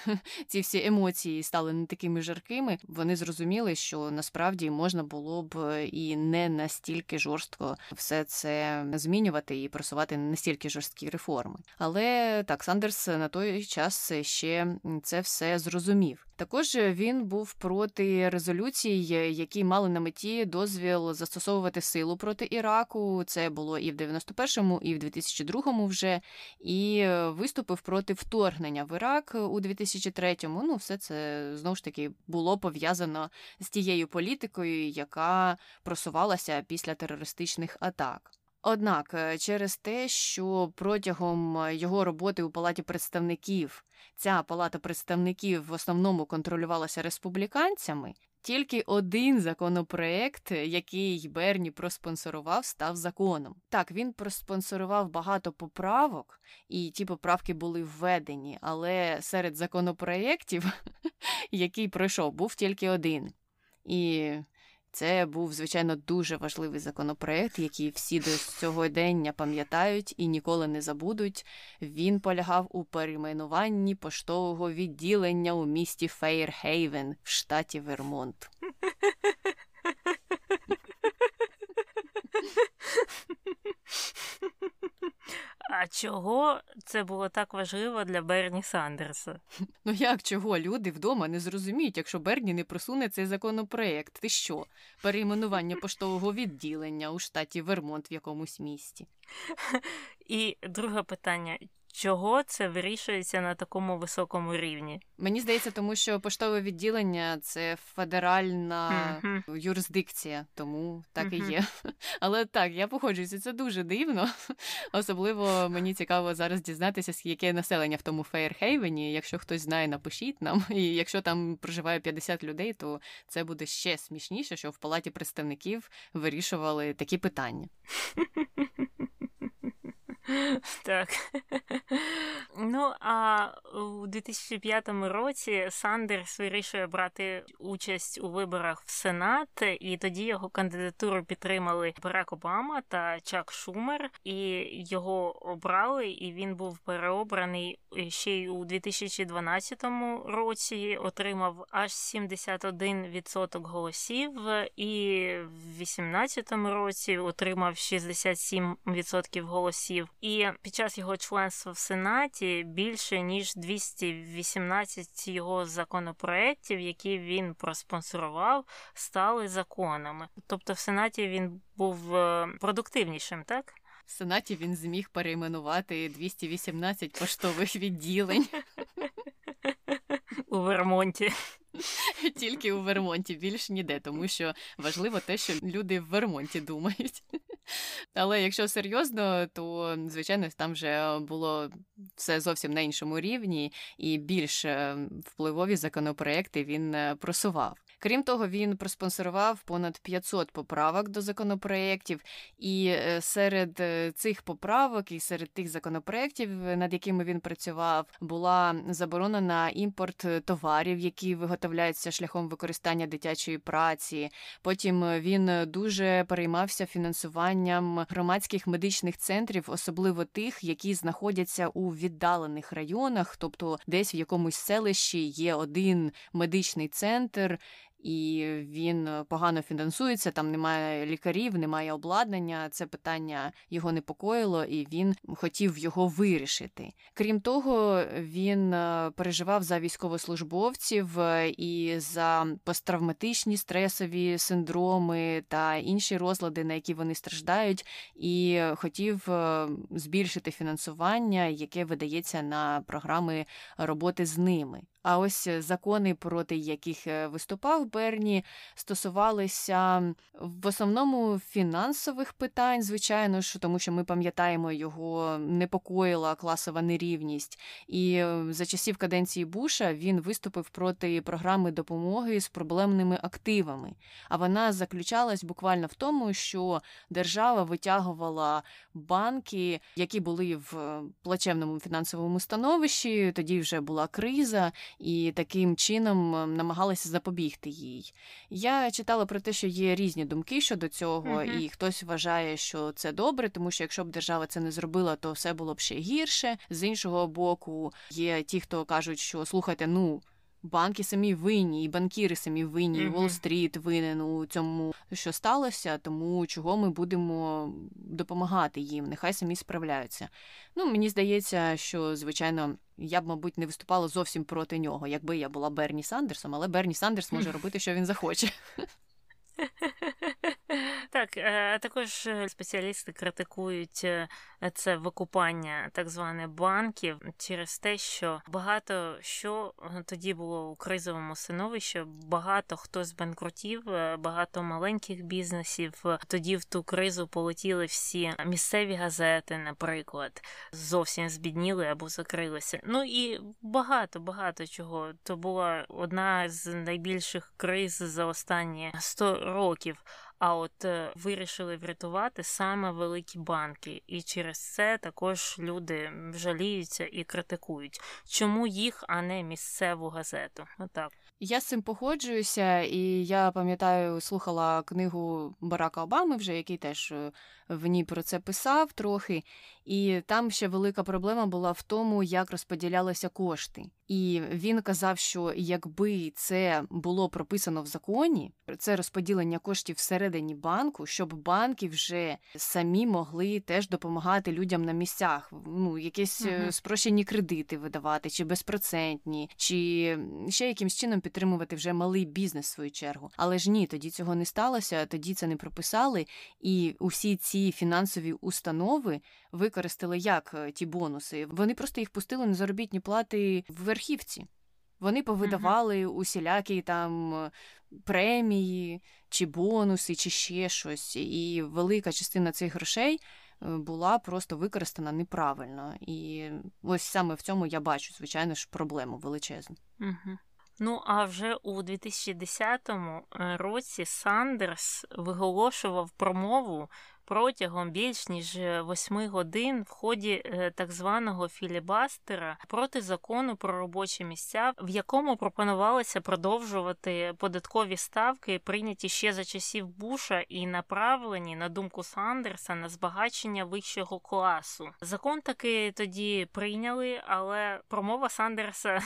ці всі емоції стали не такими жаркими, вони зрозуміли, що насправді можна було б і не настільки жорстко все це змінювати і просувати настільки жорсткі реформи. Але так, Сандерс на той час ще це все зрозумів. Також він був проти резолюцій, які мали на меті дозвіл застосовувати силу проти Іраку. Це було і в 91-му, і в 2002-му вже. І виступив проти вторгнення в Ірак у 2003-му. Ну, все це, знову ж таки, було пов'язано з тією політикою, яка просувалася після терористичних атак. Однак, через те, що протягом його роботи у Палаті представників, ця Палата представників в основному контролювалася республіканцями, тільки один законопроект, який Берні проспонсорував, став законом. Так, він проспонсорував багато поправок, і ті поправки були введені, але серед законопроєктів, який пройшов, був тільки один. І це був, звичайно, дуже важливий законопроєкт, який всі до сьогодення пам'ятають і ніколи не забудуть. Він полягав у перейменуванні поштового відділення у місті Фейрхейвен в штаті Вермонт. А чого це було так важливо для Берні Сандерса? Ну як чого? Люди вдома не зрозуміють, якщо Берні не просуне цей законопроект. Ти що? Перейменування поштового відділення у штаті Вермонт в якомусь місті. І друге питання. Чого це вирішується на такому високому рівні? Мені здається, тому що поштове відділення – це федеральна юрисдикція, тому так і є. Але так, я погоджуюся, це дуже дивно. Особливо мені цікаво зараз дізнатися, яке населення в тому Фейрхейвені. Якщо хтось знає, напишіть нам. І якщо там проживає 50 людей, то це буде ще смішніше, що в Палаті представників вирішували такі питання. Так. Ну, а у 2005 році Сандерс вирішує брати участь у виборах в Сенат, і тоді його кандидатуру підтримали Барак Обама та Чак Шумер, і його обрали, і він був переобраний ще й у 2012 році, отримав аж 71% голосів, і в 2018 році отримав 67% голосів. І під час його членства в Сенаті більше ніж 218 його законопроєктів, які він проспонсорував, стали законами. Тобто в Сенаті він був продуктивнішим, так? В Сенаті він зміг перейменувати 218 поштових відділень. У Вермонті. Тільки у Вермонті, більш ніде, тому що важливо те, що люди в Вермонті думають. Але якщо серйозно, то, звичайно, там вже було все зовсім на іншому рівні, і більш впливові законопроекти він просував. Крім того, він проспонсорував понад 500 поправок до законопроєктів, і серед цих поправок і серед тих законопроєктів, над якими він працював, була заборонена імпорт товарів, які виготовляються шляхом використання дитячої праці. Потім він дуже переймався фінансуванням громадських медичних центрів, особливо тих, які знаходяться у віддалених районах, тобто десь в якомусь селищі є один медичний центр, і він погано фінансується, там немає лікарів, немає обладнання. Це питання його непокоїло, і він хотів його вирішити. Крім того, він переживав за військовослужбовців і за посттравматичні стресові синдроми та інші розлади, на які вони страждають, і хотів збільшити фінансування, яке видається на програми роботи з ними. А ось закони, проти яких виступав Берні, стосувалися в основному фінансових питань, звичайно ж, тому що ми пам'ятаємо, його непокоїла класова нерівність. І за часів каденції Буша він виступив проти програми допомоги з проблемними активами. А вона заключалась буквально в тому, що держава витягувала банки, які були в плачевному фінансовому становищі, тоді вже була криза, і таким чином намагалися запобігти їй. Я читала про те, що є різні думки щодо цього, і хтось вважає, що це добре, тому що якщо б держава це не зробила, то все було б ще гірше. З іншого боку, є ті, хто кажуть, що слухайте, ну, банки самі винні, і банкіри самі винні, і Уолл-стріт винен у цьому, що сталося, тому чого ми будемо допомагати їм, нехай самі справляються. Ну, мені здається, що, звичайно, я б, мабуть, не виступала зовсім проти нього, якби я була Берні Сандерсом, але Берні Сандерс може робити, що він захоче. Так, а також спеціалісти критикують це викупання так званих банків через те, що багато що тоді було у кризовому становищі, багато хто збанкрутів, багато маленьких бізнесів. Тоді в ту кризу полетіли всі місцеві газети, наприклад, зовсім збідніли або закрилися. Ну і багато чого. То була одна з найбільших криз за останні 100 років. А от вирішили врятувати саме великі банки. І через це також люди жаліються і критикують. Чому їх, а не місцеву газету? Отак. Я з цим погоджуюся, і я пам'ятаю, слухала книгу Барака Обами вже, який теж в ній про це писав трохи. І там ще велика проблема була в тому, як розподілялися кошти. І він казав, що якби це було прописано в законі, це розподілення коштів всередині банку, щоб банки вже самі могли теж допомагати людям на місцях, ну, якісь спрощені кредити видавати, чи безпроцентні, чи ще якимсь чином підтримувати вже малий бізнес в свою чергу. Але ж ні, тоді цього не сталося, тоді це не прописали, і усі ці фінансові установи використали як ті бонуси. Вони просто їх пустили на заробітні плати в верхівці. Вони повидавали усілякі там премії, чи бонуси, чи ще щось. І велика частина цих грошей була просто використана неправильно. І ось саме в цьому я бачу, звичайно ж, проблему величезну. Ну, а вже у 2010 році Сандерс виголошував промову протягом більш ніж 8 годин в ході так званого філібастера проти закону про робочі місця, в якому пропонувалося продовжувати податкові ставки, прийняті ще за часів Буша і направлені, на думку Сандерса, на збагачення вищого класу. Закон таки тоді прийняли, але промова Сандерса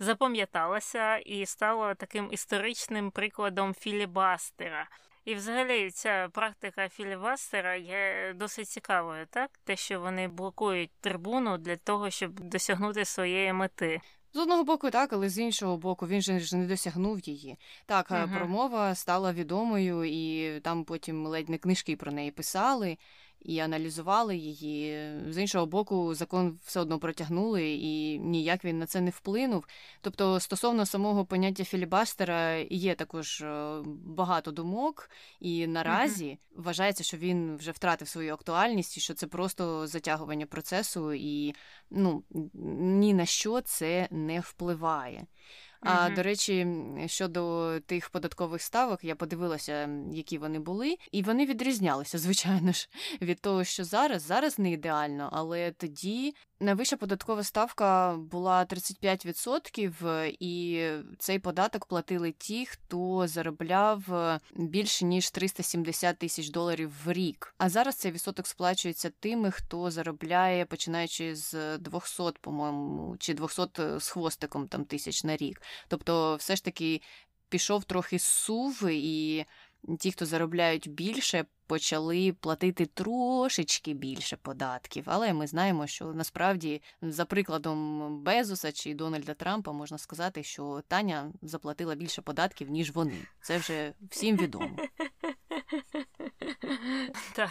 запам'яталася і стала таким історичним прикладом філібастера. І взагалі ця практика філібастера є досить цікавою, так? Те, що вони блокують трибуну для того, щоб досягнути своєї мети. З одного боку так, але з іншого боку він же не досягнув її. Так, промова стала відомою, і там потім ледь не книжки про неї писали і аналізували її. З іншого боку, закон все одно протягнули, і ніяк він на це не вплинув. Тобто, стосовно самого поняття філібастера є також багато думок, і наразі вважається, що він вже втратив свою актуальність, і що це просто затягування процесу, і ну, ні на що це не впливає. А, до речі, щодо тих податкових ставок, я подивилася, які вони були, і вони відрізнялися, звичайно ж, від того, що зараз. Зараз не ідеально, але тоді найвища податкова ставка була 35%, і цей податок платили ті, хто заробляв більше, ніж $370,000 в рік. А зараз цей відсоток сплачується тими, хто заробляє, починаючи з 200, по-моєму, чи 200 з хвостиком там, тисяч на рік. Тобто все ж таки пішов трохи зсув, і ті, хто заробляють більше, почали платити трошечки більше податків. Але ми знаємо, що насправді, за прикладом Безоса чи Дональда Трампа, можна сказати, що Таня заплатила більше податків, ніж вони. Це вже всім відомо. Так.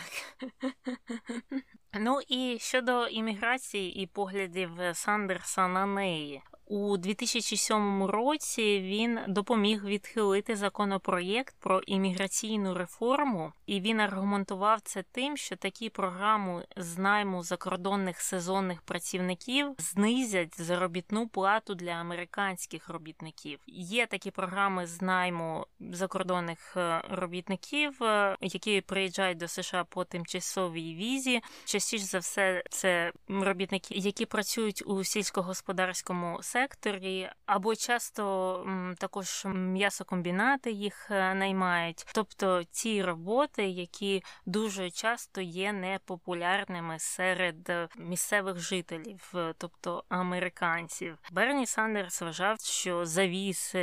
Ну і щодо імміграції і поглядів Сандерса на неї. У 2007 році він допоміг відхилити законопроєкт про імміграційну реформу, і він аргументував це тим, що такі програми з найму закордонних сезонних працівників знизять заробітну плату для американських робітників. Є такі програми з найму закордонних робітників, які приїжджають до США по тимчасовій візі. Частіше за все це робітники, які працюють у сільськогосподарському секторі, або часто також м'ясокомбінати їх наймають. Тобто ці роботи, які дуже часто є непопулярними серед місцевих жителів, тобто американців. Берні Сандерс вважав, що завіс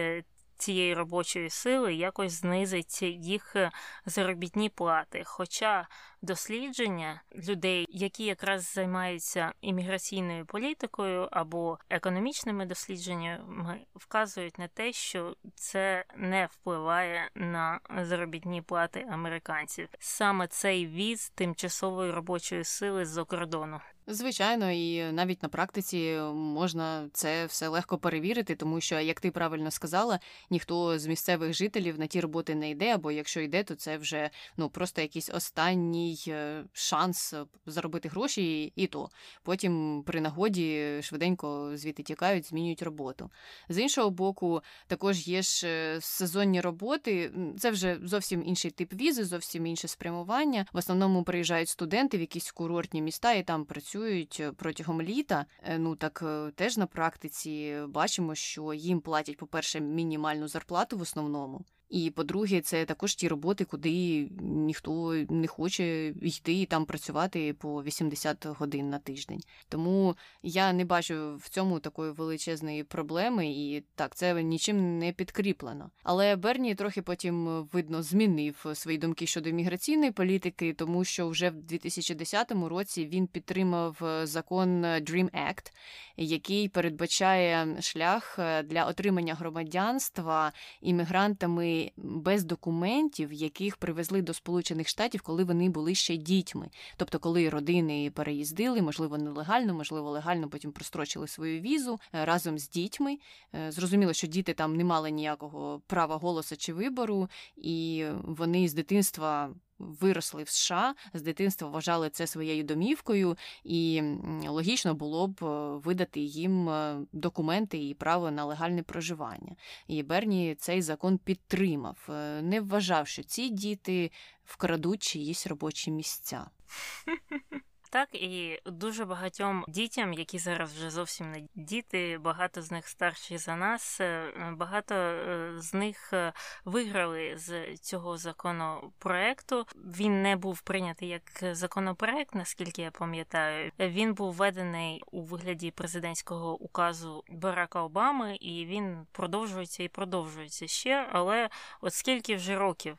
цієї робочої сили якось знизить їх заробітні плати. Хоча дослідження людей, які якраз займаються імміграційною політикою або економічними дослідженнями, вказують на те, що це не впливає на заробітні плати американців. Саме цей віз тимчасової робочої сили з-за кордону. Звичайно, і навіть на практиці можна це все легко перевірити, тому що, як ти правильно сказала, ніхто з місцевих жителів на ті роботи не йде, або якщо йде, то це вже просто якийсь останній шанс заробити гроші, і то. Потім при нагоді швиденько звідти тікають, змінюють роботу. З іншого боку, також є ж сезонні роботи, це вже зовсім інший тип візи, зовсім інше спрямування. В основному приїжджають студенти в якісь курортні міста і там працюють протягом літа, так теж на практиці бачимо, що їм платять, по-перше, мінімальну зарплату в основному, і, по-друге, це також ті роботи, куди ніхто не хоче йти і там працювати по 80 годин на тиждень. Тому я не бачу в цьому такої величезної проблеми, і так, це нічим не підкріплено. Але Берні трохи потім, видно, змінив свої думки щодо міграційної політики, тому що вже в 2010 році він підтримав закон Dream Act, який передбачає шлях для отримання громадянства іммігрантами без документів, яких привезли до Сполучених Штатів, коли вони були ще дітьми. Тобто, коли родини переїздили, можливо, нелегально, можливо, легально, потім прострочили свою візу разом з дітьми. Зрозуміло, що діти там не мали ніякого права голосу чи вибору, і вони з дитинства виросли в США, з дитинства вважали це своєю домівкою, і логічно було б видати їм документи і право на легальне проживання. І Берні цей закон підтримав, не вважав, що ці діти вкрадуть чиїсь робочі місця. Так, і дуже багатьом дітям, які зараз вже зовсім не діти, багато з них старші за нас, багато з них виграли з цього законопроекту. Він не був прийнятий як законопроект, наскільки я пам'ятаю. Він був введений у вигляді президентського указу Барака Обами, і він продовжується і продовжується ще, але от скільки вже років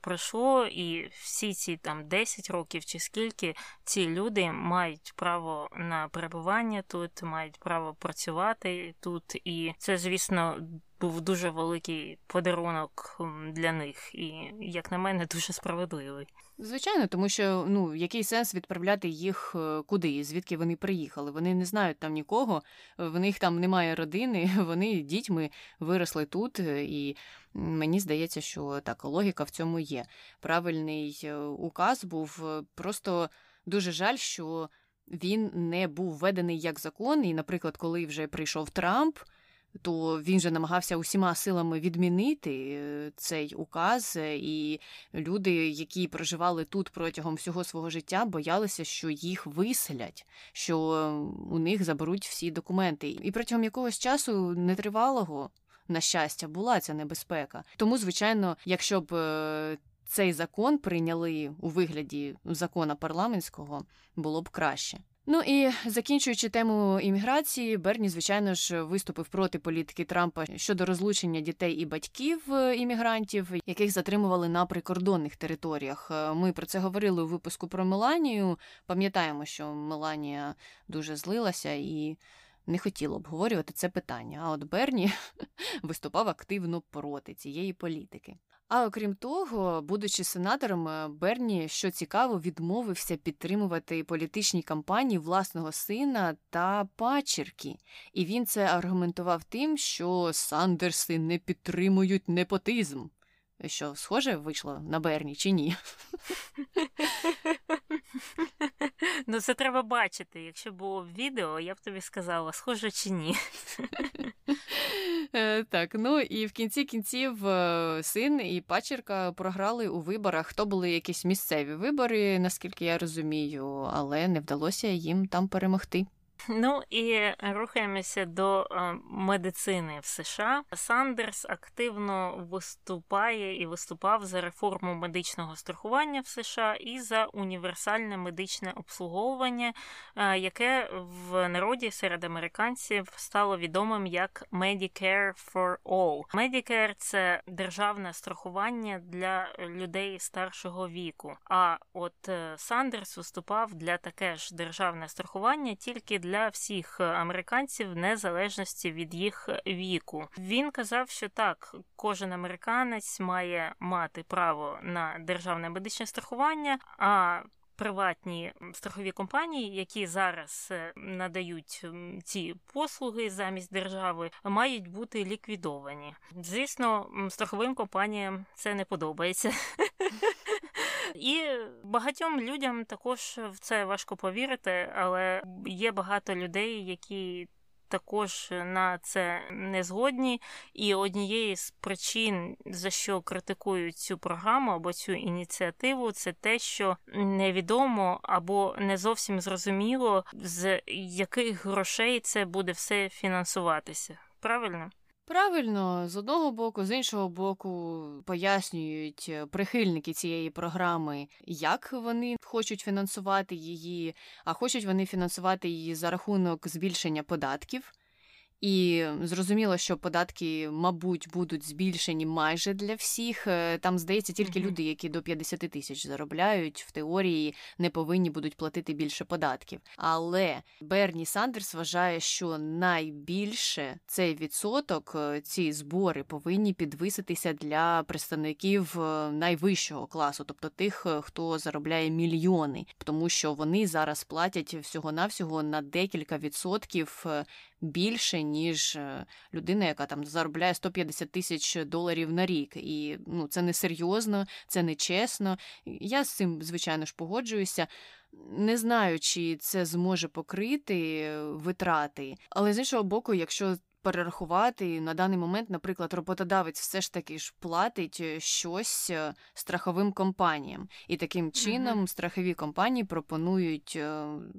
пройшло, і всі ці 10 років чи скільки ці люди мають право на перебування тут, мають право працювати тут, і це, звісно, був дуже великий подарунок для них і, як на мене, дуже справедливий. Звичайно, тому що, який сенс відправляти їх куди, звідки вони приїхали? Вони не знають там нікого, в них там немає родини, вони дітьми виросли тут, і мені здається, що так, логіка в цьому є. Правильний указ був, просто дуже жаль, що він не був введений як закон, і, наприклад, коли вже прийшов Трамп, то він же намагався усіма силами відмінити цей указ, і люди, які проживали тут протягом всього свого життя, боялися, що їх виселять, що у них заберуть всі документи. І протягом якогось часу нетривалого, на щастя, була ця небезпека. Тому, звичайно, якщо б цей закон прийняли у вигляді закона парламентського, було б краще. І закінчуючи тему імміграції, Берні, звичайно ж, виступив проти політики Трампа щодо розлучення дітей і батьків іммігрантів, яких затримували на прикордонних територіях. Ми про це говорили у випуску про Меланію. Пам'ятаємо, що Меланія дуже злилася і не хотіла обговорювати це питання. А от Берні виступав активно проти цієї політики. А окрім того, будучи сенатором, Берні, що цікаво, відмовився підтримувати політичні кампанії власного сина та пачерки. І він це аргументував тим, що Сандерси не підтримують непотизм. Що, схоже, вийшло на Берні чи ні? Ну, це треба бачити. Якщо було б відео, я б тобі сказала, схоже чи ні. Так, ну і в кінці кінців син і пачерка програли у виборах. То були якісь місцеві вибори, наскільки я розумію, але не вдалося їм там перемогти. Ну і рухаємося до медицини в США. Сандерс активно виступає і виступав за реформу медичного страхування в США і за універсальне медичне обслуговування, яке в народі серед американців стало відомим як Medicare for All. Medicare – це державне страхування для людей старшого віку. А от Сандерс виступав для таке ж державне страхування тільки для всіх американців, незалежності від їх віку. Він казав, що так, кожен американець має мати право на державне медичне страхування, а приватні страхові компанії, які зараз надають ці послуги замість держави, мають бути ліквідовані. Звісно, страховим компаніям це не подобається. І багатьом людям також в це важко повірити, але є багато людей, які також на це не згодні. І однією з причин, за що критикують цю програму або цю ініціативу, це те, що невідомо або не зовсім зрозуміло, з яких грошей це буде все фінансуватися. Правильно? Правильно, з одного боку, з іншого боку, пояснюють прихильники цієї програми, як вони хочуть фінансувати її, а хочуть вони фінансувати її за рахунок збільшення податків. І зрозуміло, що податки, мабуть, будуть збільшені майже для всіх. Там, здається, тільки люди, які до 50 тисяч заробляють, в теорії не повинні будуть платити більше податків. Але Берні Сандерс вважає, що найбільше цей відсоток, ці збори повинні підвиситися для представників найвищого класу, тобто тих, хто заробляє мільйони, тому що вони зараз платять всього-навсього на декілька відсотків більше, ніж людина, яка там заробляє 150 тисяч доларів на рік. І ну, це не серйозно, це не чесно. Я з цим, звичайно ж, погоджуюся. Не знаю, чи це зможе покрити витрати. Але з іншого боку, якщо перерахувати, на даний момент, наприклад, роботодавець все ж таки ж платить щось страховим компаніям. І таким чином страхові компанії пропонують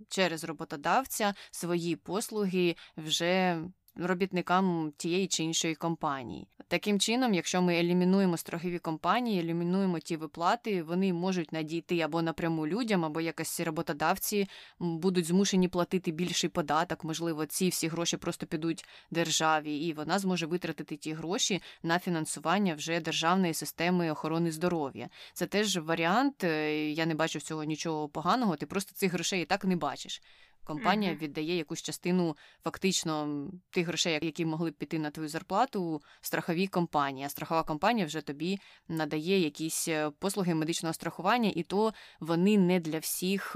через роботодавця свої послуги вже робітникам тієї чи іншої компанії. Таким чином, якщо ми елімінуємо страхові компанії, елімінуємо ті виплати, вони можуть надійти або напряму людям, або якось роботодавці будуть змушені платити більший податок, можливо, ці всі гроші просто підуть державі, і вона зможе витратити ті гроші на фінансування вже державної системи охорони здоров'я. Це теж варіант, я не бачу в цього нічого поганого, ти просто цих грошей і так не бачиш. Компанія віддає якусь частину фактично тих грошей, які могли б піти на твою зарплату, страховій компанії. А страхова компанія вже тобі надає якісь послуги медичного страхування, і то вони не для всіх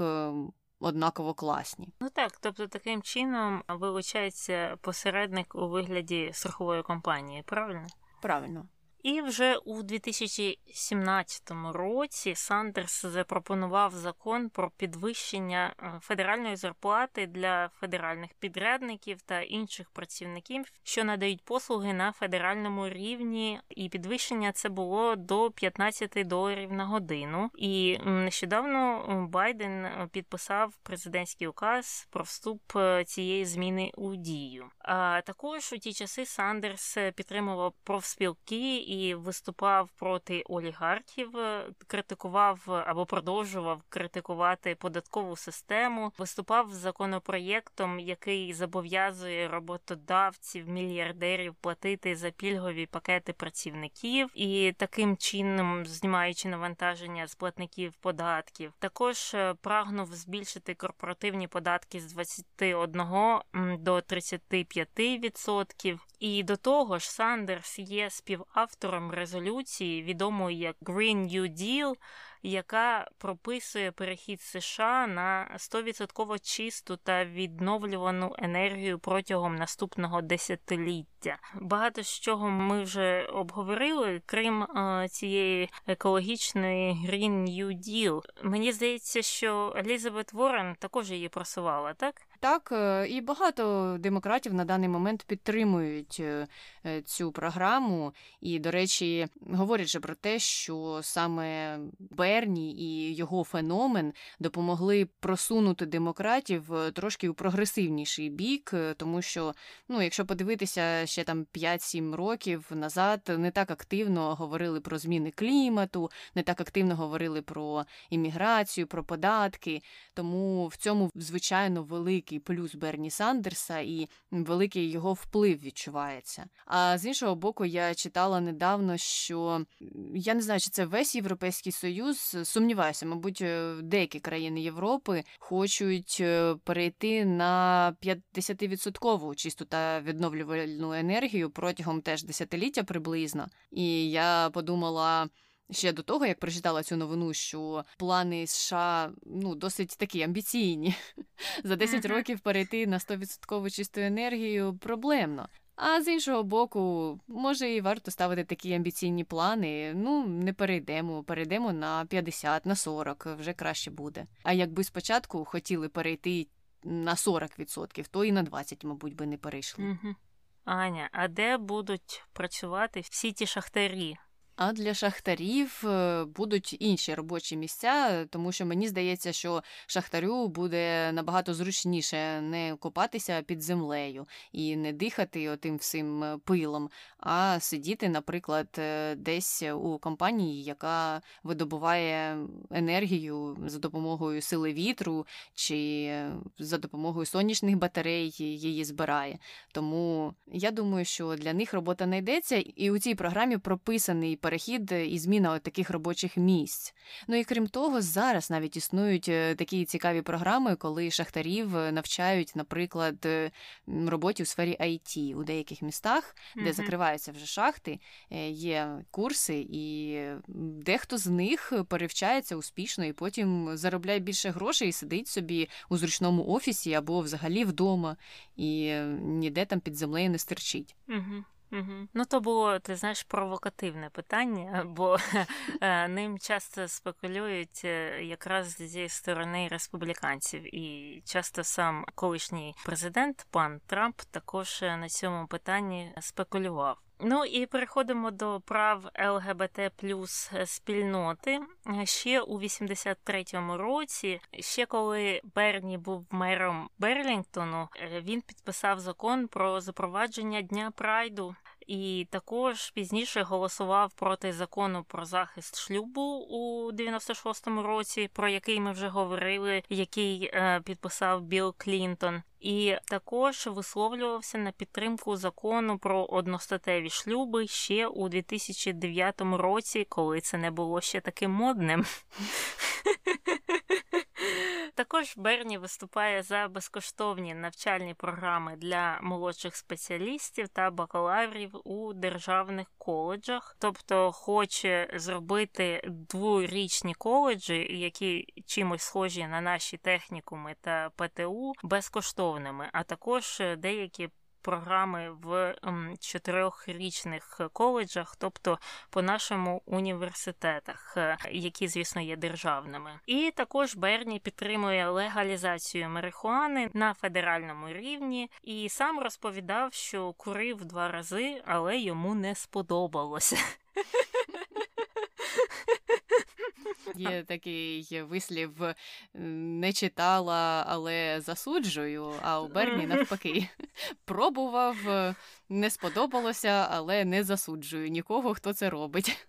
однаково класні. Ну так, тобто таким чином вилучається посередник у вигляді страхової компанії, правильно? Правильно. І вже у 2017 році Сандерс запропонував закон про підвищення федеральної зарплати для федеральних підрядників та інших працівників, що надають послуги на федеральному рівні, і підвищення це було до 15 доларів на годину. І нещодавно Байден підписав президентський указ про вступ цієї зміни у дію. А також у ті часи Сандерс підтримував профспілки і виступав проти олігархів, критикував або продовжував критикувати податкову систему, виступав з законопроєктом, який зобов'язує роботодавців, мільярдерів платити за пільгові пакети працівників і таким чином знімаючи навантаження з платників податків. Також прагнув збільшити корпоративні податки з 21% до 35%. І до того ж, Сандерс є співавтором резолюції, відомої як Green New Deal, яка прописує перехід США на 100% чисту та відновлювану енергію протягом наступного десятиліття. Багато з чого ми вже обговорили, крім цієї екологічної Green New Deal. Мені здається, що Елізабет Ворен також її просувала, так? Так, і багато демократів на даний момент підтримують цю програму. І, до речі, говорять же про те, що саме Берні і його феномен допомогли просунути демократів трошки у прогресивніший бік, тому що, якщо подивитися ще там 5-7 років назад, не так активно говорили про зміни клімату, не так активно говорили про імміграцію, про податки, тому в цьому, звичайно, великий плюс Берні Сандерса і великий його вплив відчувається. А з іншого боку, я читала недавно, що, я не знаю, чи це весь Європейський Союз, сумніваюся, мабуть, деякі країни Європи хочуть перейти на 50% чисту та відновлювальну енергію протягом теж десятиліття приблизно. І я подумала... Ще до того, як прочитала цю новину, що плани США, досить такі амбіційні. За 10 років перейти на 100% чисту енергію проблемно. А з іншого боку, може і варто ставити такі амбіційні плани. Не перейдемо на 50, на 40, вже краще буде. А якби спочатку хотіли перейти на 40%, то і на 20, мабуть, би не перейшли. Аня, а де будуть працювати всі ті шахтарі? А для шахтарів будуть інші робочі місця, тому що мені здається, що шахтарю буде набагато зручніше не копатися під землею і не дихати отим всім пилом, а сидіти, наприклад, десь у компанії, яка видобуває енергію за допомогою сили вітру чи за допомогою сонячних батарей її збирає. Тому я думаю, що для них робота знайдеться, і у цій програмі прописаний перехід і зміна таких робочих місць. І крім того, зараз навіть існують такі цікаві програми, коли шахтарів навчають, наприклад, роботі у сфері IT у деяких містах, де закриваються вже шахти, є курси, і дехто з них перевчається успішно і потім заробляє більше грошей і сидить собі у зручному офісі або взагалі вдома, і ніде там під землею не стерчить. То було, ти знаєш, провокативне питання, бо ним часто спекулюють якраз зі сторони республіканців. І часто сам колишній президент, пан Трамп, також на цьому питанні спекулював. І переходимо до прав ЛГБТ плюс спільноти. Ще у 83-му році, ще коли Берні був мером Берлінгтону, він підписав закон про запровадження Дня Прайду. І також пізніше голосував проти закону про захист шлюбу у 96-му році, про який ми вже говорили, який підписав Білл Клінтон. І також висловлювався на підтримку закону про одностатеві шлюби ще у 2009 році, коли це не було ще таким модним. Також Берні виступає за безкоштовні навчальні програми для молодших спеціалістів та бакалаврів у державних коледжах. Тобто хоче зробити дворічні коледжі, які чимось схожі на наші технікуми та ПТУ, безкоштовними, а також деякі програми в 4-річних коледжах, тобто по-нашому університетах, які, звісно, є державними. І також Берні підтримує легалізацію марихуани на федеральному рівні і сам розповідав, що курив 2 рази, але йому не сподобалося. Є такий вислів «не читала, але засуджую», а у Берні навпаки. Пробував, не сподобалося, але не засуджую нікого, хто це робить.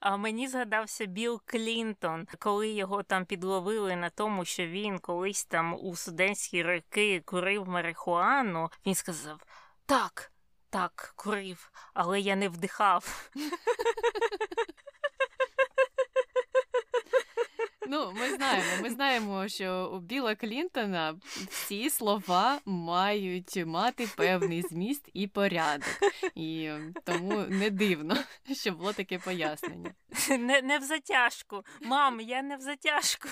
А мені згадався Білл Клінтон, коли його там підловили на тому, що він колись там у студентські роки курив марихуану. Він сказав Так, курив, але я не вдихав. Ну, ми знаємо, що у Білла Клінтона всі слова мають мати певний зміст і порядок. І тому не дивно, що було таке пояснення. Не в затяжку. Мам, я не в затяжку.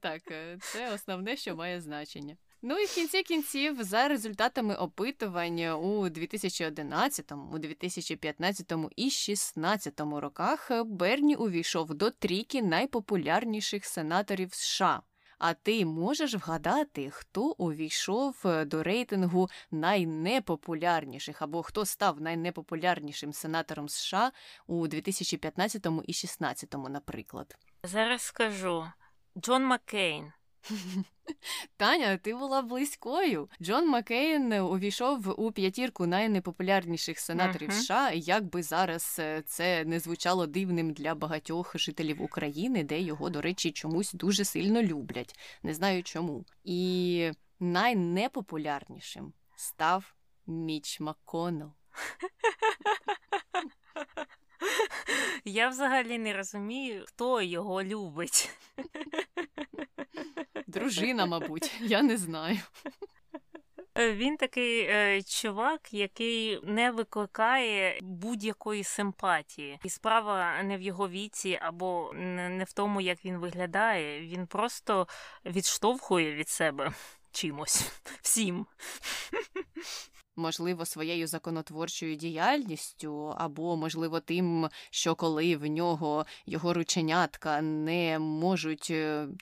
Так, це основне, що має значення. Ну і в кінці кінців, за результатами опитування у 2011, у 2015 і 2016 роках Берні увійшов до трійки найпопулярніших сенаторів США. А ти можеш вгадати, хто увійшов до рейтингу найнепопулярніших, або хто став найнепопулярнішим сенатором США у 2015 і 2016, наприклад? Зараз скажу. Джон Маккейн. Таня, ти була близькою. Джон Маккейн увійшов у п'ятірку найнепопулярніших сенаторів США, як би зараз це не звучало дивним для багатьох жителів України, де його, до речі, чомусь дуже сильно люблять. Не знаю чому. І найнепопулярнішим став Міч МакКоннелл. Я взагалі не розумію, хто його любить. Дружина, мабуть, я не знаю. Він такий чувак, який не викликає будь-якої симпатії. І справа не в його віці або не в тому, як він виглядає. Він просто відштовхує від себе чимось. Всім. Можливо, своєю законотворчою діяльністю, або, можливо, тим, що коли в нього його рученятка не можуть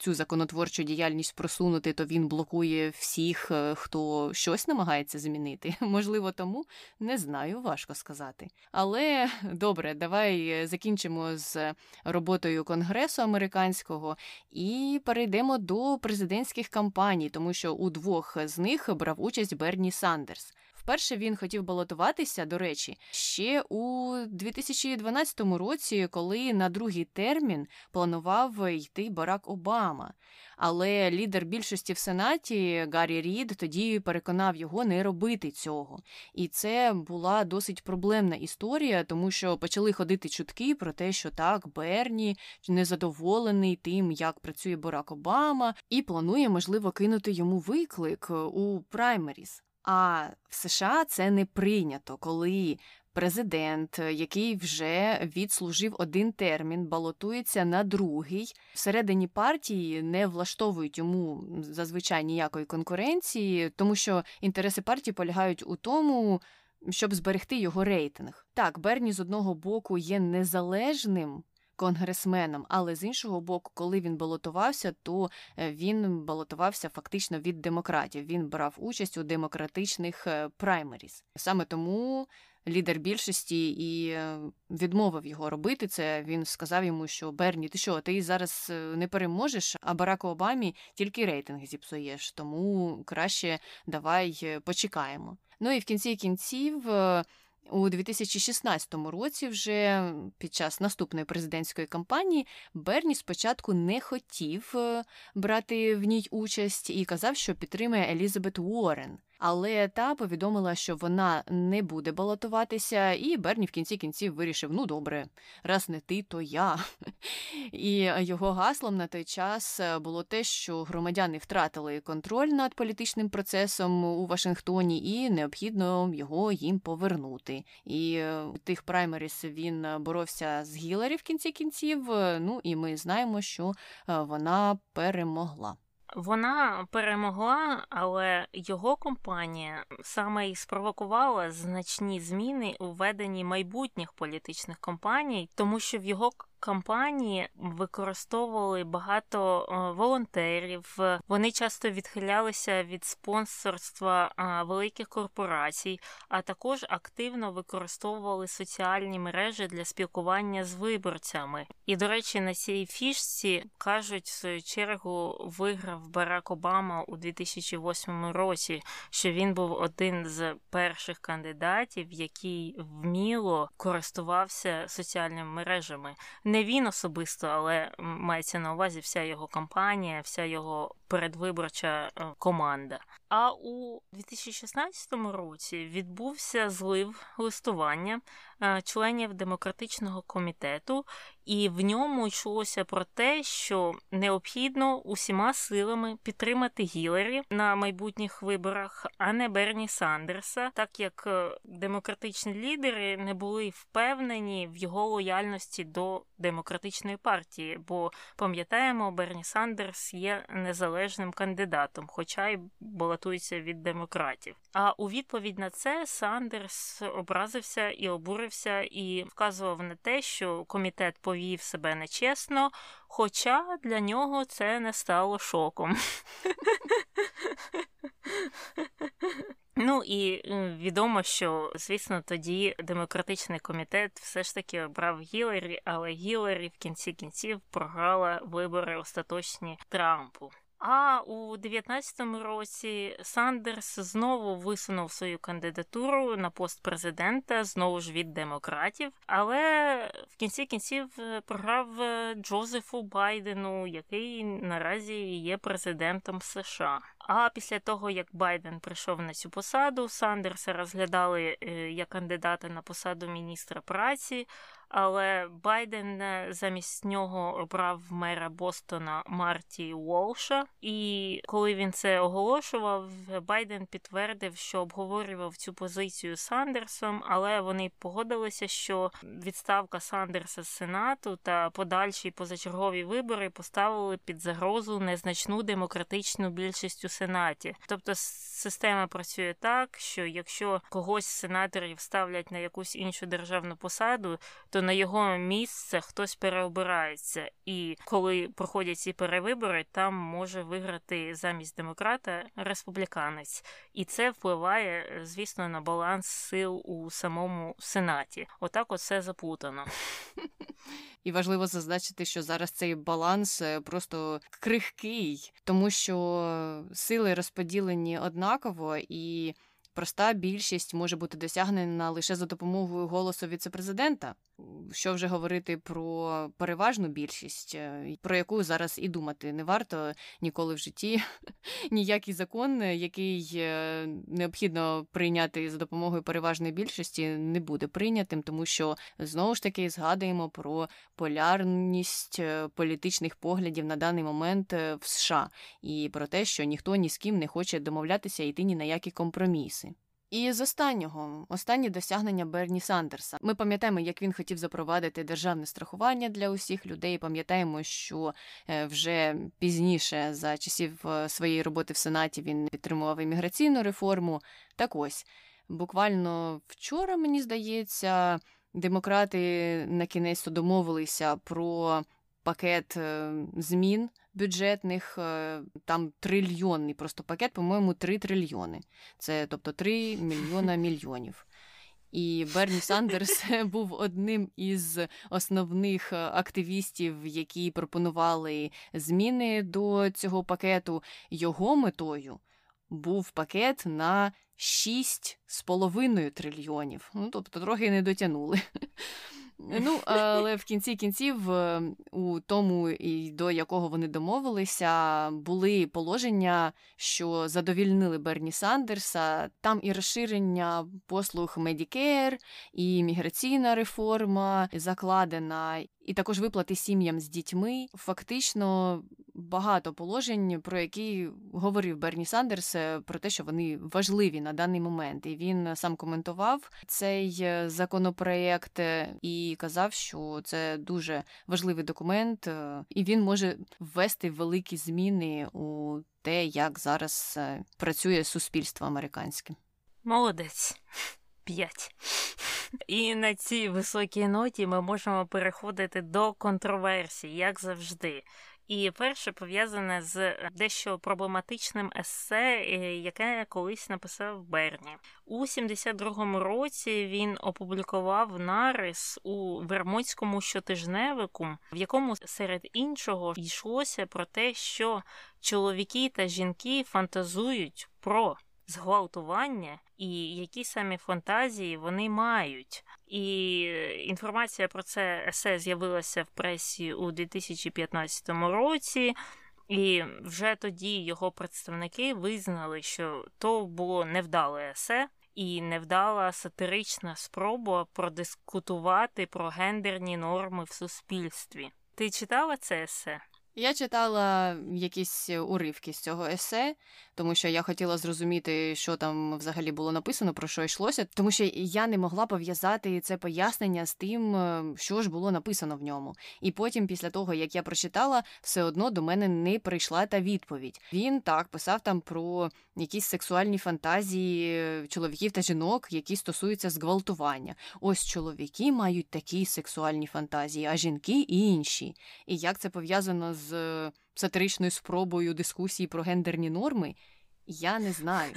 цю законотворчу діяльність просунути, то він блокує всіх, хто щось намагається змінити. Можливо, тому? Не знаю, важко сказати. Але, добре, давай закінчимо з роботою Конгресу американського і перейдемо до президентських кампаній, тому що у двох з них брав участь Берні Сандерс. Перше, він хотів балотуватися, до речі, ще у 2012 році, коли на другий термін планував йти Барак Обама. Але лідер більшості в Сенаті Гаррі Рід тоді переконав його не робити цього. І це була досить проблемна історія, тому що почали ходити чутки про те, що так, Берні незадоволений тим, як працює Барак Обама, і планує, можливо, кинути йому виклик у праймеріс. А в США це не прийнято, коли президент, який вже відслужив один термін, балотується на другий. Всередині партії не влаштовують йому зазвичай ніякої конкуренції, тому що інтереси партії полягають у тому, щоб зберегти його рейтинг. Так, Берні з одного боку є незалежним конгресменом, але з іншого боку, коли він балотувався, то він балотувався фактично від демократів. Він брав участь у демократичних праймеріс. Саме тому лідер більшості і відмовив його робити це. Він сказав йому, що Берні, ти що, ти зараз не переможеш, а Бараку Обамі тільки рейтинг зіпсуєш, тому краще давай почекаємо. Ну і в кінці кінців у 2016 році, вже під час наступної президентської кампанії, Берні спочатку не хотів брати в ній участь і казав, що підтримує Елізабет Уоррен. Але та повідомила, що вона не буде балотуватися, і Берні в кінці кінців вирішив, ну добре, раз не ти, то я. І його гаслом на той час було те, що громадяни втратили контроль над політичним процесом у Вашингтоні, і необхідно його їм повернути. І у тих праймеріс він боровся з Гіларі в кінці кінців, ну і ми знаємо, що вона перемогла. Вона перемогла, але його компанія саме і спровокувала значні зміни у веденні майбутніх політичних компаній, тому що в його кампанії використовували багато волонтерів, вони часто відхилялися від спонсорства великих корпорацій, а також активно використовували соціальні мережі для спілкування з виборцями. І, до речі, на цій фішці, кажуть, в свою чергу виграв Барак Обама у 2008 році, що він був один з перших кандидатів, який вміло користувався соціальними мережами. Не він особисто, але мається на увазі вся його кампанія, вся його передвиборча команда. А у 2016 році відбувся злив листування членів Демократичного комітету, і в ньому йшлося про те, що необхідно усіма силами підтримати Гілларі на майбутніх виборах, а не Берні Сандерса, так як демократичні лідери не були впевнені в його лояльності до Демократичної партії, бо, пам'ятаємо, Берні Сандерс є незалежним кандидатом, хоча й балотується від демократів. А у відповідь на це Сандерс образився і обурився, і вказував на те, що комітет повів себе нечесно, хоча для нього це не стало шоком. Ну і відомо, що, звісно, тоді Демократичний комітет все ж таки обрав Гілларі, але Гілларі в кінці кінців програла вибори остаточні Трампу. А у 19-му році Сандерс знову висунув свою кандидатуру на пост президента, знову ж від демократів, але в кінці кінців програв Джозефу Байдену, який наразі є президентом США. А після того, як Байден прийшов на цю посаду, Сандерса розглядали як кандидата на посаду міністра праці, але Байден замість нього обрав мера Бостона Марті Уолша, і коли він це оголошував, Байден підтвердив, що обговорював цю позицію з Сандерсом, але вони погодилися, що відставка Сандерса з Сенату та подальші позачергові вибори поставили під загрозу незначну демократичну більшість у Сенаті. Тобто система працює так, що якщо когось з сенаторів ставлять на якусь іншу державну посаду, то на його місце хтось переобирається. І коли проходять ці перевибори, там може виграти замість демократа республіканець. І це впливає, звісно, на баланс сил у самому Сенаті. Отак от все заплутано. І важливо зазначити, що зараз цей баланс просто крихкий, тому що сили розподілені однаково, і проста більшість може бути досягнена лише за допомогою голосу віцепрезидента. Що вже говорити про переважну більшість, про яку зараз і думати не варто ніколи в житті. Ніякий закон, який необхідно прийняти за допомогою переважної більшості, не буде прийнятим, тому що, знову ж таки, згадуємо про полярність політичних поглядів на даний момент в США і про те, що ніхто ні з ким не хоче домовлятися і йти ні на які компроміси. І з останнє досягнення Берні Сандерса. Ми пам'ятаємо, як він хотів запровадити державне страхування для усіх людей, пам'ятаємо, що вже пізніше, за часів своєї роботи в Сенаті, він підтримував імміграційну реформу. Так ось, буквально вчора, мені здається, демократи на кінець домовилися про пакет змін бюджетних, там трильйонний просто пакет, по-моєму, 3 трильйони. Це, тобто, 3 мільйона мільйонів. І Берні Сандерс був одним із основних активістів, які пропонували зміни до цього пакету. Його метою був пакет на 6,5 трильйонів. Ну, тобто, трохи не дотягнули. Ну, але в кінці кінців, у тому, і до якого вони домовилися, були положення, що задовільнили Берні Сандерса. Там і розширення послуг Medicare, і міграційна реформа закладена, і також виплати сім'ям з дітьми. Фактично, багато положень, про які говорив Берні Сандерс, про те, що вони важливі на даний момент. І він сам коментував цей законопроєкт і казав, що це дуже важливий документ, і він може ввести великі зміни у те, як зараз працює суспільство американське. Молодець. 5. І на цій високій ноті ми можемо переходити до контроверсій, як завжди. І перше пов'язане з дещо проблематичним есе, яке колись написав Берні. У 1972 році він опублікував нарис у Вермонтському щотижневику, в якому серед іншого йшлося про те, що чоловіки та жінки фантазують про зґвалтування і які самі фантазії вони мають. І інформація про це есе з'явилася в пресі у 2015 році, І вже тоді його представники визнали, що то було невдале есе і невдала сатирична спроба продискутувати про гендерні норми в суспільстві. Ти читала це есе? Я читала якісь уривки з цього есе, тому що я хотіла зрозуміти, що там взагалі було написано, про що йшлося, тому що я не могла пов'язати це пояснення з тим, що ж було написано в ньому. І потім, після того, як я прочитала, все одно до мене не прийшла та відповідь. Він так писав там про якісь сексуальні фантазії чоловіків та жінок, які стосуються зґвалтування. Ось чоловіки мають такі сексуальні фантазії, а жінки інші. І як це пов'язано з сатиричною спробою дискусії про гендерні норми, я не знаю.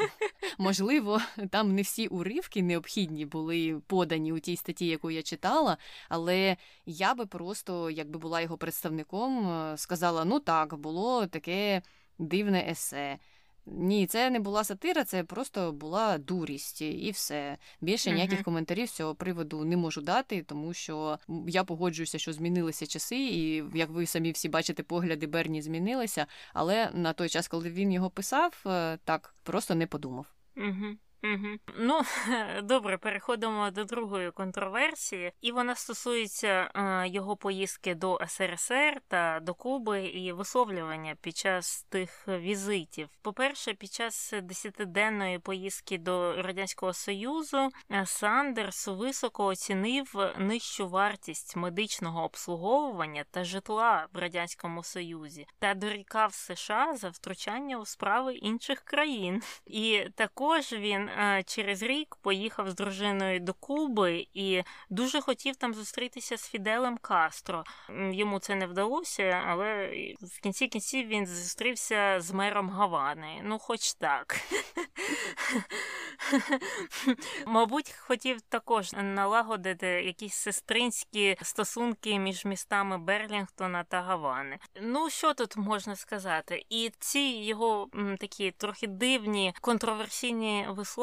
Можливо, там не всі уривки необхідні були подані у тій статті, яку я читала, але я би просто, якби була його представником, сказала, ну так, було таке дивне есе. Ні, це не була сатира, це просто була дурість і все. Більше ніяких коментарів з цього приводу не можу дати, тому що я погоджуюся, що змінилися часи, і, як ви самі всі бачите, погляди Берні змінилися, але на той час, коли він його писав, так, просто не подумав. Ну, добре, переходимо до другої контроверсії, і вона стосується його поїздки до СРСР та до Куби і висловлювання під час тих візитів. По-перше, під час 10-денної поїздки до Радянського Союзу Сандерс високо оцінив нижчу вартість медичного обслуговування та житла в Радянському Союзі та дорікав США за втручання у справи інших країн. І також він через рік поїхав з дружиною до Куби і дуже хотів там зустрітися з Фіделем Кастро. Йому це не вдалося, але в кінці кінців він зустрівся з мером Гавани. Ну, хоч так. Мабуть, хотів також налагодити якісь сестринські стосунки між містами Берлінгтона та Гавани. Ну, що тут можна сказати? І ці його такі трохи дивні, контроверсійні висловлювання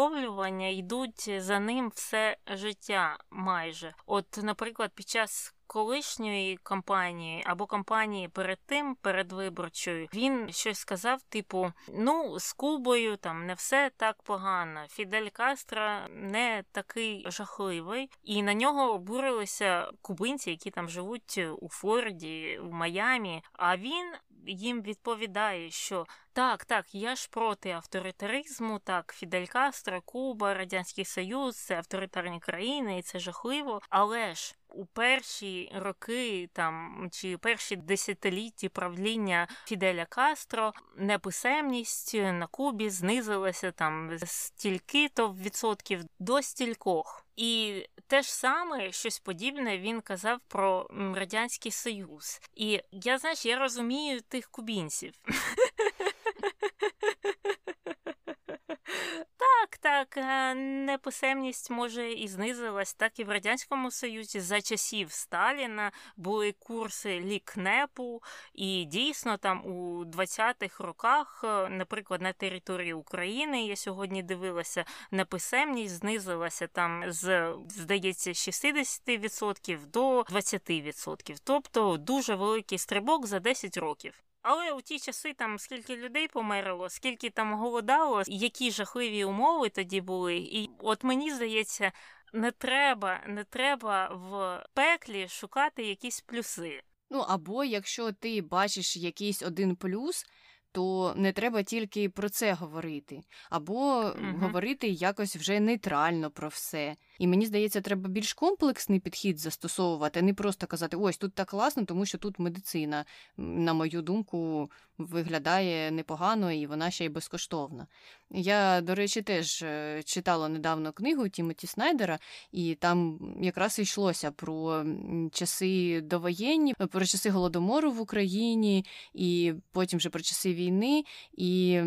йдуть за ним все життя майже. От, наприклад, під час колишньої кампанії або кампанії перед тим, передвиборчою, він щось сказав, типу, ну, з Кубою там не все так погано, Фідель Кастро не такий жахливий, і на нього обурилися кубинці, які там живуть у Флориді, в Майамі, а він їм відповідає, що так, я ж проти авторитаризму, так, Фідель Кастро, Куба, Радянський Союз, це авторитарні країни, і це жахливо, але ж у перші роки там чи перші десятилітті правління Фіделя Кастро неписемність на Кубі знизилася там стільки-то відсотків до стількох. І те ж саме, щось подібне він казав про Радянський Союз. І я, знаєш, я розумію тих кубінців. Так, неписемність, може, і знизилась. Так і в Радянському Союзі за часів Сталіна були курси лікнепу, і дійсно там у 20-х роках, наприклад, на території України, я сьогодні дивилася, неписемність знизилася там з, здається, 60% до 20%. Тобто дуже великий стрибок за 10 років. Але у ті часи там скільки людей померло, скільки там голодало, які жахливі умови тоді були. І от мені здається, не треба в пеклі шукати якісь плюси. Ну, або якщо ти бачиш якийсь один плюс, то не треба тільки про це говорити. Або говорити якось вже нейтрально про все. І мені здається, треба більш комплексний підхід застосовувати, а не просто казати, ось, тут так класно, тому що тут медицина, на мою думку, виглядає непогано і вона ще й безкоштовна. Я, до речі, теж читала недавно книгу Тімоті Снайдера, і там якраз йшлося про часи довоєнні, про часи Голодомору в Україні, і потім вже про часи війни, і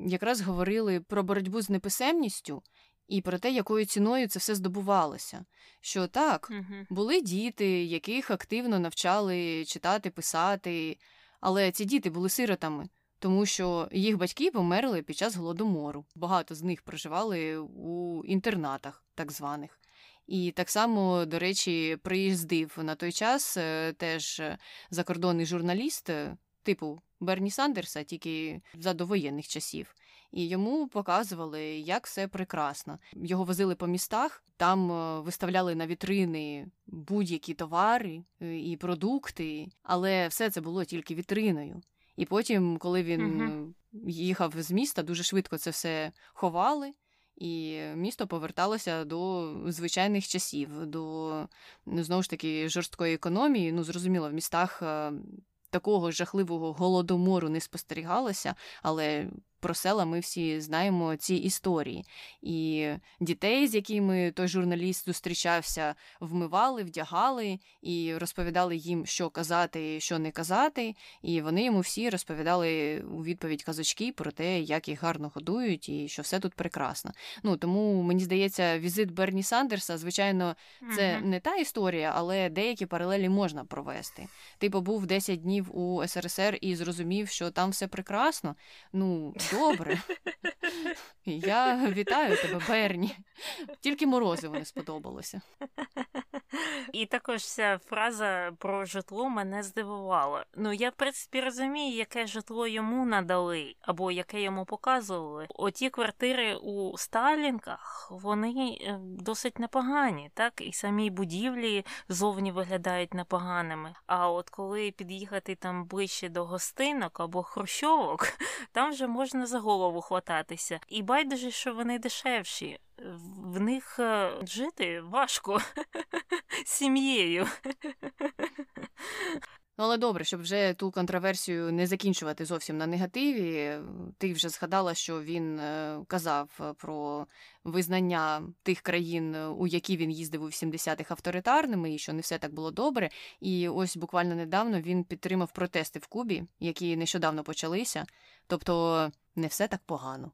якраз говорили про боротьбу з неписемністю, і про те, якою ціною це все здобувалося. Що так, були діти, яких активно навчали читати, писати, але ці діти були сиротами, тому що їх батьки померли під час Голодомору. Багато з них проживали у інтернатах так званих. І так само, до речі, приїздив на той час теж закордонний журналіст, типу Берні Сандерса тільки за довоєнних часів. І йому показували, як все прекрасно. Його возили по містах, там виставляли на вітрини будь-які товари і продукти, але все це було тільки вітриною. І потім, коли він їхав з міста, дуже швидко це все ховали, і місто поверталося до звичайних часів, до, знову ж таки, жорсткої економії. Ну, зрозуміло, в містах такого жахливого голодомору не спостерігалося, але про села ми всі знаємо ці історії. І дітей, з якими той журналіст зустрічався, вмивали, вдягали і розповідали їм, що казати, що не казати. І вони йому всі розповідали у відповідь казочки про те, як їх гарно годують і що все тут прекрасно. Ну, тому, мені здається, візит Берні Сандерса, звичайно, це не та історія, але деякі паралелі можна провести. Ти побув 10 днів у СРСР і зрозумів, що там все прекрасно. Ну, добре. Я вітаю тебе, Берні. Тільки морозиво не сподобалося. І також ця фраза про житло мене здивувала. Ну, я, в принципі, розумію, яке житло йому надали, або яке йому показували. Оті квартири у Сталінках, вони досить непогані, так? І самі будівлі зовні виглядають непоганими. А от коли під'їхати там ближче до гостинок або хрущовок, там вже можна за голову хвататися. І байдуже, що вони дешевші. В них жити важко сім'єю. Ну, але добре, щоб вже ту контроверсію не закінчувати зовсім на негативі. Ти вже згадала, що він казав про визнання тих країн, у які він їздив у 80-х, авторитарними, і що не все так було добре. І ось буквально недавно він підтримав протести в Кубі, які нещодавно почалися. Тобто, не все так погано.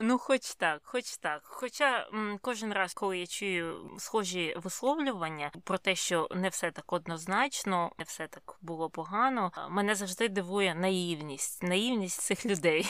Ну, хоч так, хоч так. Хоча кожен раз, коли я чую схожі висловлювання про те, що не все так однозначно, не все так було погано, мене завжди дивує наївність. Наївність цих людей.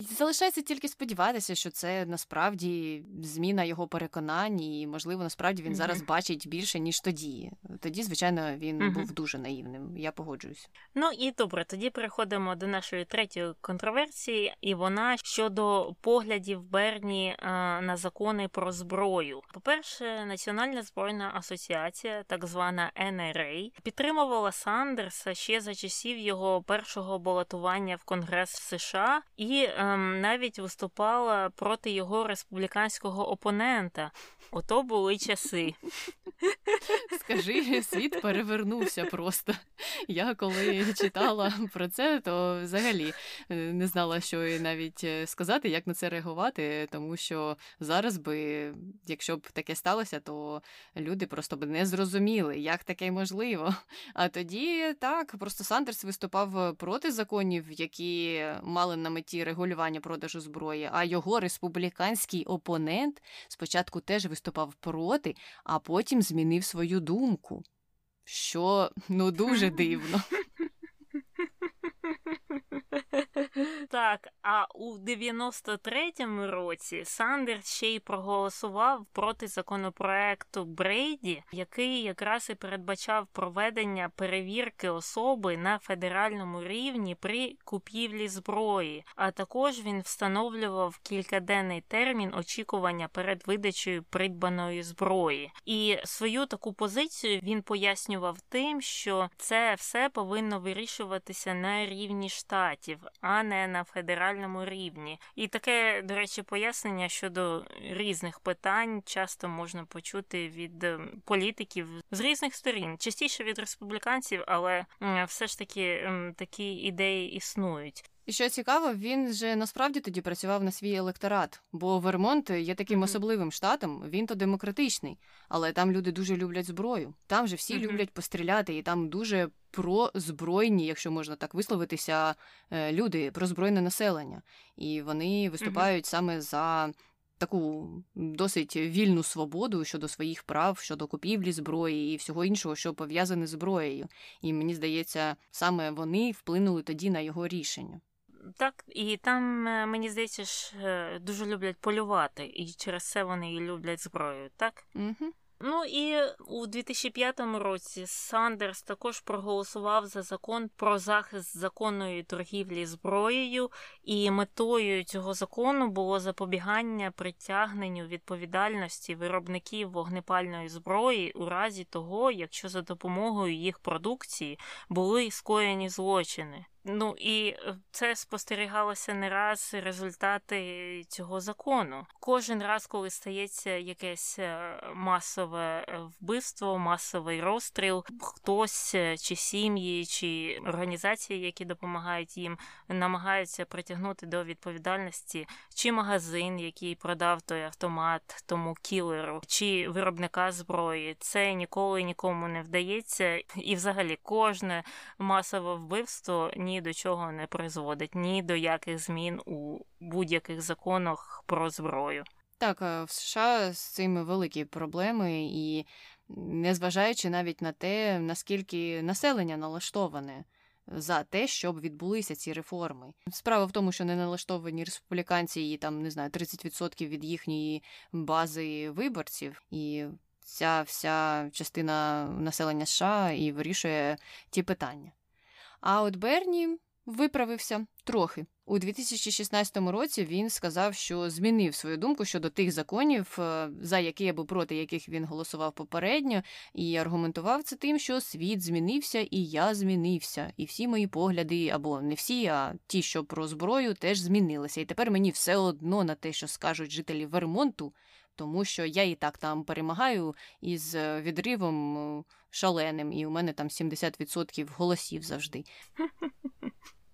Залишається тільки сподіватися, що це насправді зміна його переконань і, можливо, насправді він зараз бачить більше, ніж тоді. Тоді, звичайно, він був дуже наївним. Я погоджуюсь. Ну і добре, тоді переходимо до нашої третьої контроверсії, і вона щодо поглядів Берні на закони про зброю. По-перше, Національна збройна асоціація, так звана НРА, підтримувала Сандерса ще за часів його першого балотування в Конгрес США і навіть виступала проти його республіканського опонента. Ото були часи. Скажи, світ перевернувся просто. Я коли читала про це, то взагалі не знала, що і навіть сказати, як на це реагувати, тому що зараз би, якщо б таке сталося, то люди просто б не зрозуміли, як таке можливо. А тоді, так, просто Сандерс виступав проти законів, які мали на меті регулювання продажу зброї, а його республіканський опонент спочатку теж виступав проти, а потім змінив свою думку. Що, ну, дуже дивно. Так, а у 93-му році Сандерс ще й проголосував проти законопроекту Брейді, який якраз і передбачав проведення перевірки особи на федеральному рівні при купівлі зброї, а також він встановлював кількаденний термін очікування перед видачею придбаної зброї. І свою таку позицію він пояснював тим, що це все повинно вирішуватися на рівні штатів, а не на федеральному рівні. І таке, до речі, пояснення щодо різних питань часто можна почути від політиків з різних сторін, частіше від республіканців, але все ж таки такі ідеї існують. І що цікаво, він же насправді тоді працював на свій електорат, бо Вермонт є таким особливим штатом, він то демократичний, але там люди дуже люблять зброю. Там же всі люблять постріляти, і там дуже прозбройні, якщо можна так висловитися, люди, прозбройне населення. І вони виступають саме за таку досить вільну свободу щодо своїх прав, щодо купівлі зброї і всього іншого, що пов'язане з зброєю. І мені здається, саме вони вплинули тоді на його рішення. Так, і там, мені здається, ж дуже люблять полювати, і через це вони і люблять зброю, так? Ну і у 2005 році Сандерс також проголосував за закон про захист законної торгівлі зброєю, і метою цього закону було запобігання притягненню відповідальності виробників вогнепальної зброї у разі того, якщо за допомогою їх продукції були скоєні злочини. Ну і це спостерігалося не раз результати цього закону. Кожен раз, коли стається якесь масове вбивство, масовий розстріл, хтось чи сім'ї, чи організації, які допомагають їм, намагаються притягнути до відповідальності чи магазин, який продав той автомат тому кілеру, чи виробника зброї. Це ніколи нікому не вдається. І взагалі кожне масове вбивство ні до чого не призводить, ні до яких змін у будь-яких законах про зброю. Так, в США з цими великі проблеми, і незважаючи навіть на те, наскільки населення налаштоване за те, щоб відбулися ці реформи. Справа в тому, що не налаштовані республіканці, і там, не знаю, 30% від їхньої бази виборців, і ця вся частина населення США і вирішує ті питання. А от Берні виправився трохи. У 2016 році він сказав, що змінив свою думку щодо тих законів, за які або проти яких він голосував попередньо, і аргументував це тим, що світ змінився і я змінився, і всі мої погляди, або не всі, а ті, що про зброю, теж змінилися. І тепер мені все одно на те, що скажуть жителі Вермонту, тому що я і так там перемагаю із відривом шаленим, і у мене там 70% голосів завжди.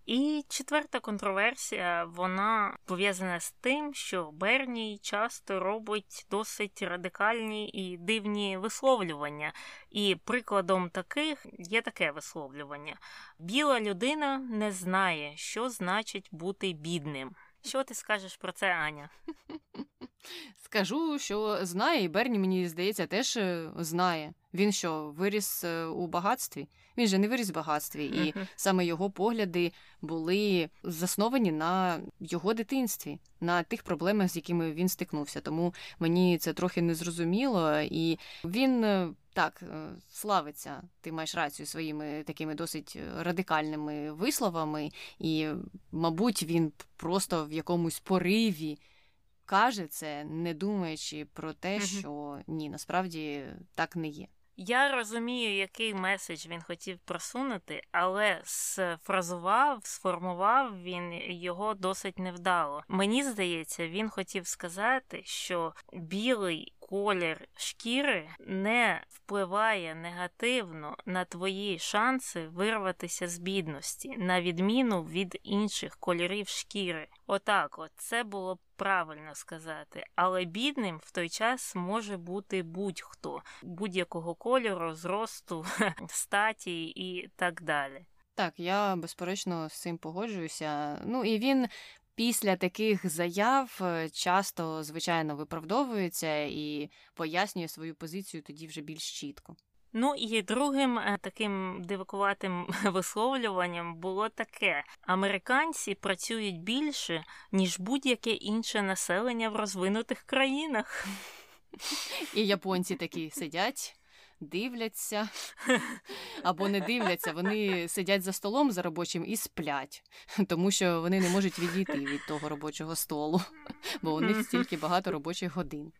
І четверта контроверсія, вона пов'язана з тим, що Берні часто робить досить радикальні і дивні висловлювання. І прикладом таких є таке висловлювання. «Біла людина не знає, що значить бути бідним». Що ти скажеш про це, Аня? Скажу, що знає, і Берні, мені здається, теж знає. Він що, виріс у багатстві? Він же не виріс в багатстві, і саме його погляди були засновані на його дитинстві, на тих проблемах, з якими він стикнувся. Тому мені це трохи незрозуміло, і він так славиться, ти маєш рацію, своїми такими досить радикальними висловами, і, мабуть, він просто в якомусь пориві каже це, не думаючи про те, що ні, насправді так не є. Я розумію, який меседж він хотів просунути, але сформував він його досить невдало. Мені здається, він хотів сказати, що білий колір шкіри не впливає негативно на твої шанси вирватися з бідності, на відміну від інших кольорів шкіри. Отак от, це було б правильно сказати. Але бідним в той час може бути будь-хто, будь-якого кольору, зросту, статі і так далі. Так, я безперечно з цим погоджуюся. Ну і він після таких заяв часто, звичайно, виправдовується і пояснює свою позицію тоді вже більш чітко. Ну і другим таким дивакуватим висловлюванням було таке. Американці працюють більше, ніж будь-яке інше населення в розвинутих країнах. І японці такі сидять, дивляться, або не дивляться, вони сидять за столом, за робочим і сплять, тому що вони не можуть відійти від того робочого столу, бо у них стільки багато робочих годин.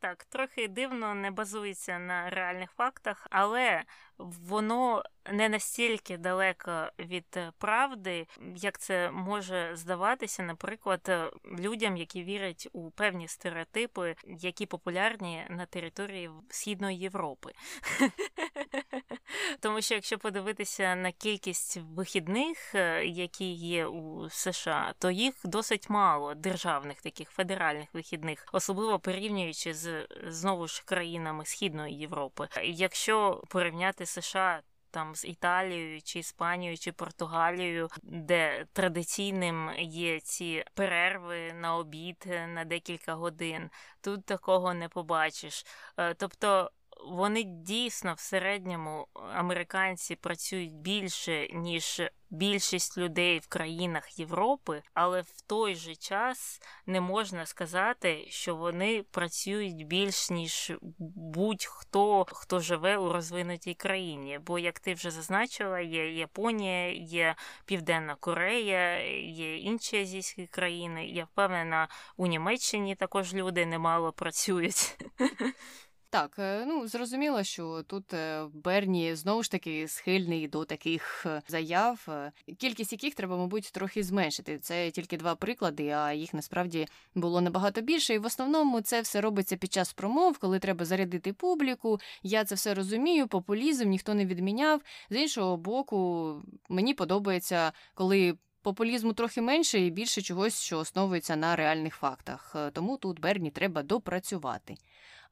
Так, трохи дивно, не базується на реальних фактах, але воно не настільки далеко від правди, як це може здаватися, наприклад, людям, які вірять у певні стереотипи, які популярні на території Східної Європи. Тому що якщо подивитися на кількість вихідних, які є у США, то їх досить мало, державних таких федеральних вихідних, особливо порівнюючи з, знову ж, країнами Східної Європи. Якщо порівняти США там з Італією, чи Іспанією, чи Португалією, де традиційним є ці перерви на обід на декілька годин, тут такого не побачиш. Тобто вони дійсно в середньому, американці, працюють більше, ніж більшість людей в країнах Європи, але в той же час не можна сказати, що вони працюють більш, ніж будь-хто, хто живе у розвинутій країні. Бо, як ти вже зазначила, є Японія, є Південна Корея, є інші азійські країни. Я впевнена, у Німеччині також люди немало працюють. Так, ну, зрозуміло, що тут Берні, знову ж таки, схильний до таких заяв, кількість яких треба, мабуть, трохи зменшити. Це тільки два приклади, а їх, насправді, було набагато більше. І в основному це все робиться під час промов, коли треба зарядити публіку. Я це все розумію, популізм ніхто не відміняв. З іншого боку, мені подобається, коли популізму трохи менше і більше чогось, що основується на реальних фактах. Тому тут Берні треба допрацювати.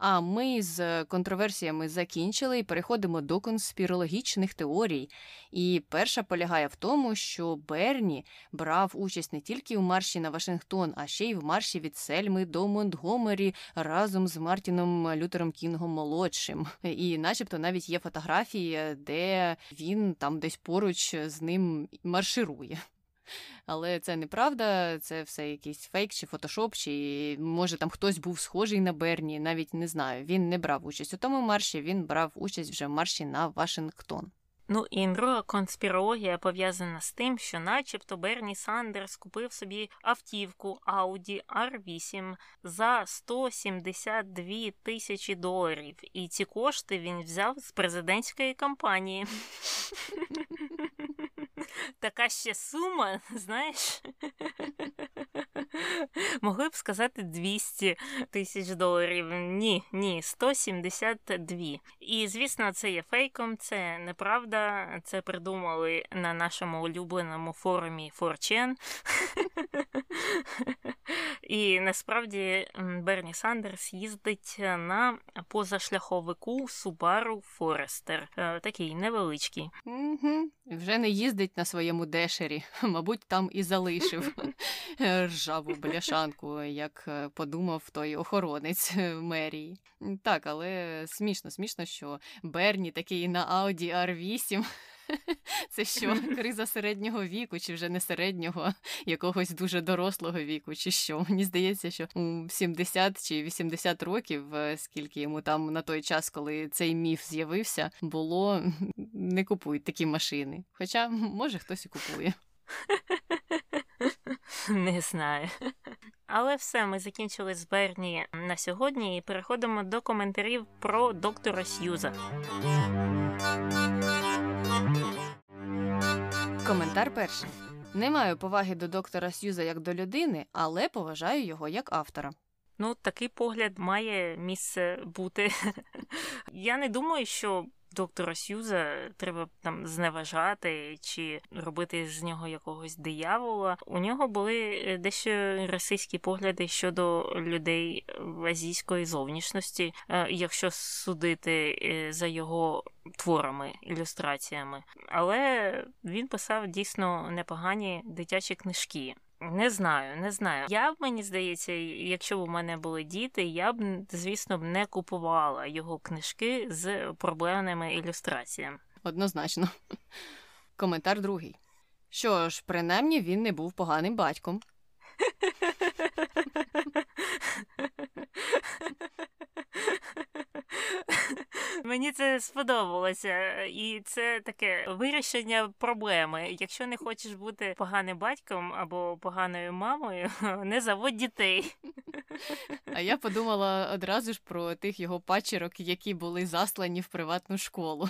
А ми з контроверсіями закінчили і переходимо до конспірологічних теорій. І перша полягає в тому, що Берні брав участь не тільки в марші на Вашингтон, а ще й в марші від Сельми до Монтгомері разом з Мартіном Лютером Кінгом молодшим. І начебто навіть є фотографії, де він там десь поруч з ним марширує. Але це неправда, це все якийсь фейк чи фотошоп, чи може там хтось був схожий на Берні, навіть не знаю. Він не брав участь у тому марші, він брав участь вже в марші на Вашингтон. Ну, і друга конспірологія пов'язана з тим, що начебто Берні Сандерс купив собі автівку Audi R8 за $172,000. І ці кошти він взяв з президентської кампанії. Така ще сума, знаєш, могли б сказати $200,000. Ні, 172. І, звісно, це є фейком, це неправда, це придумали на нашому улюбленому форумі 4chan. І, насправді, Берні Сандерс їздить на позашляховику Subaru Forester. Такий невеличкий. Вже не їздить на своєму Дешері. Мабуть, там і залишив ржаву бляшанку, як подумав той охоронець мерії. Так, але смішно, що Берні такий на Audi R8. Це що, криза середнього віку, чи вже не середнього, якогось дуже дорослого віку, чи що? Мені здається, що у 70 чи 80 років, скільки йому там на той час, коли цей міф з'явився, було не купують такі машини. Хоча, може, хтось і купує. Не знаю. Але все, ми закінчили з Берні на сьогодні і переходимо до коментарів про доктора Сьюза. Коментар перший. Не маю поваги до доктора Сьюза як до людини, але поважаю його як автора. Ну, такий погляд має місце бути. Я не думаю, що доктора Сьюза треба там зневажати чи робити з нього якогось диявола. У нього були дещо російські погляди щодо людей азійської зовнішності, якщо судити за його творами, ілюстраціями. Але він писав дійсно непогані дитячі книжки. Не знаю. Мені здається, якщо б у мене були діти, я б, звісно, не купувала його книжки з проблемними ілюстраціями. Однозначно. Коментар другий. Що ж, принаймні, він не був поганим батьком. Мені це сподобалося, і це таке вирішення проблеми. Якщо не хочеш бути поганим батьком або поганою мамою, не заводь дітей. А я подумала одразу ж про тих його пачерок, які були заслані в приватну школу.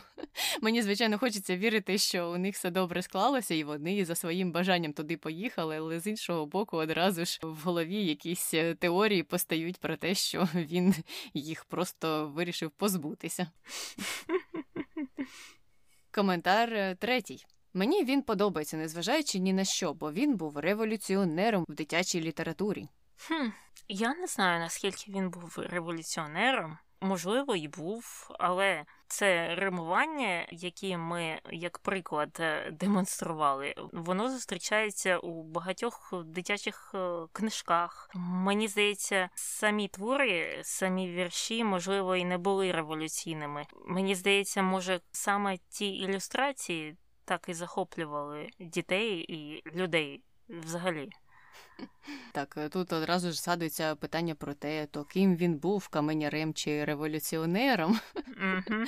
Мені, звичайно, хочеться вірити, що у них все добре склалося, і вони за своїм бажанням туди поїхали, але з іншого боку одразу ж в голові якісь теорії постають про те, що він їх просто вирішив позбутися. Коментар третій. Мені він подобається, незважаючи ні на що, бо він був революціонером в дитячій літературі. Я не знаю, наскільки він був революціонером. Можливо, і був, але це римування, яке ми, як приклад, демонстрували, воно зустрічається у багатьох дитячих книжках. Мені здається, самі твори, самі вірші, можливо, і не були революційними. Мені здається, може, саме ті ілюстрації так і захоплювали дітей і людей взагалі. Так, тут одразу ж садиться питання про те, то ким він був, каменярем чи революціонером. Mm-hmm.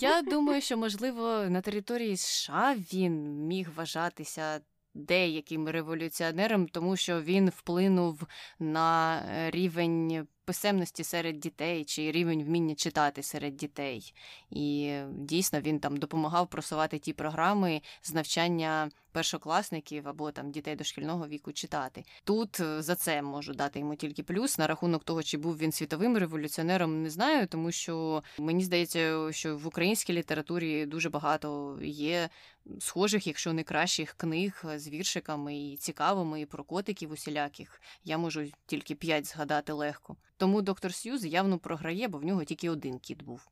Я думаю, що, можливо, на території США він міг вважатися деяким революціонером, тому що він вплинув на рівень писемності серед дітей чи рівень вміння читати серед дітей. І дійсно він там допомагав просувати ті програми з навчання першокласників або там дітей дошкільного віку читати. Тут за це можу дати йому тільки плюс. На рахунок того, чи був він світовим революціонером, не знаю, тому що мені здається, що в українській літературі дуже багато є схожих, якщо не кращих, книг з віршиками і цікавими, і про котиків усіляких. Я можу тільки 5 згадати легко. Тому доктор Сьюз явно програє, бо в нього тільки один кіт був.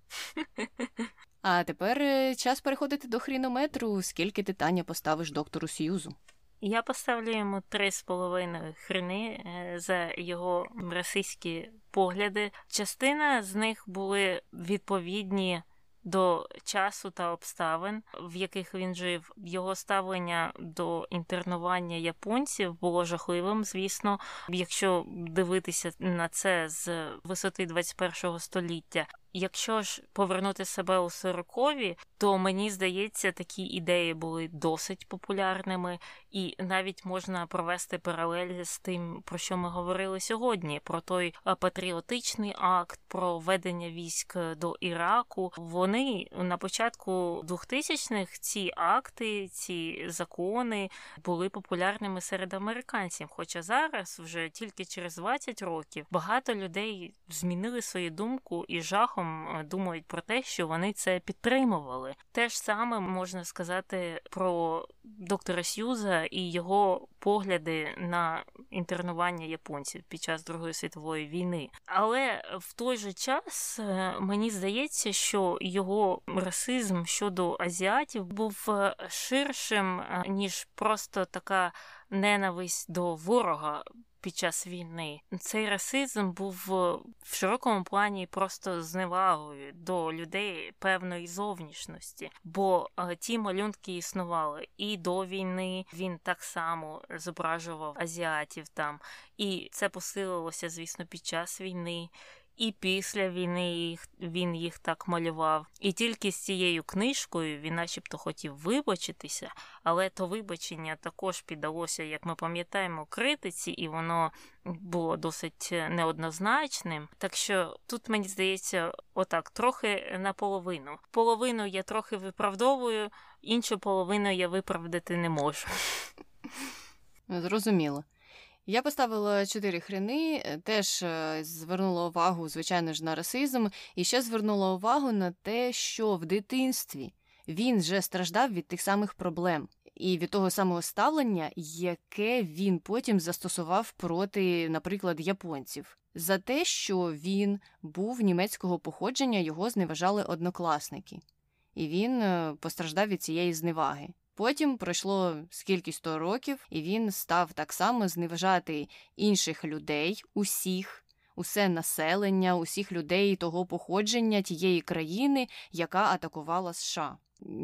А тепер час переходити до хрінометру. Скільки ти, Таня, поставиш доктору Сьюзу? Я поставлю йому 3,5 хрени за його російські погляди. Частина з них були відповідні до часу та обставин, в яких він жив. Його ставлення до інтернування японців було жахливим, звісно, якщо дивитися на це з висоти 21-го століття. Якщо ж повернути себе у 40-ві, то, мені здається, такі ідеї були досить популярними, і навіть можна провести паралель з тим, про що ми говорили сьогодні, про той патріотичний акт, про ведення військ до Іраку. Вони на початку 2000-х, ці акти, ці закони були популярними серед американців, хоча зараз, вже тільки через 20 років, багато людей змінили свою думку і жахом думають про те, що вони це підтримували. Те ж саме можна сказати про доктора Сьюза і його погляди на інтернування японців під час Другої світової війни. Але в той же час мені здається, що його расизм щодо азіатів був ширшим, ніж просто така ненависть до ворога під час війни. Цей расизм був в широкому плані просто зневагою до людей певної зовнішності, бо ті малюнки існували і до війни, він так само зображував азіатів там, і це посилилося, звісно, під час війни, і після війни він їх так малював. І тільки з цією книжкою він начебто хотів вибачитися, але то вибачення також піддалося, як ми пам'ятаємо, критиці, і воно було досить неоднозначним. Так що тут, мені здається, отак, трохи наполовину. Половину я трохи виправдовую, іншу половину я виправдати не можу. Зрозуміло. Я поставила 4 хрени, теж звернула увагу, звичайно ж, на расизм, і ще звернула увагу на те, що в дитинстві він же страждав від тих самих проблем і від того самого ставлення, яке він потім застосував проти, наприклад, японців. За те, що він був німецького походження, його зневажали однокласники, і він постраждав від цієї зневаги. Потім пройшло скількись-то років, і він став так само зневажати інших людей, усіх, усе населення, усіх людей того походження, тієї країни, яка атакувала США.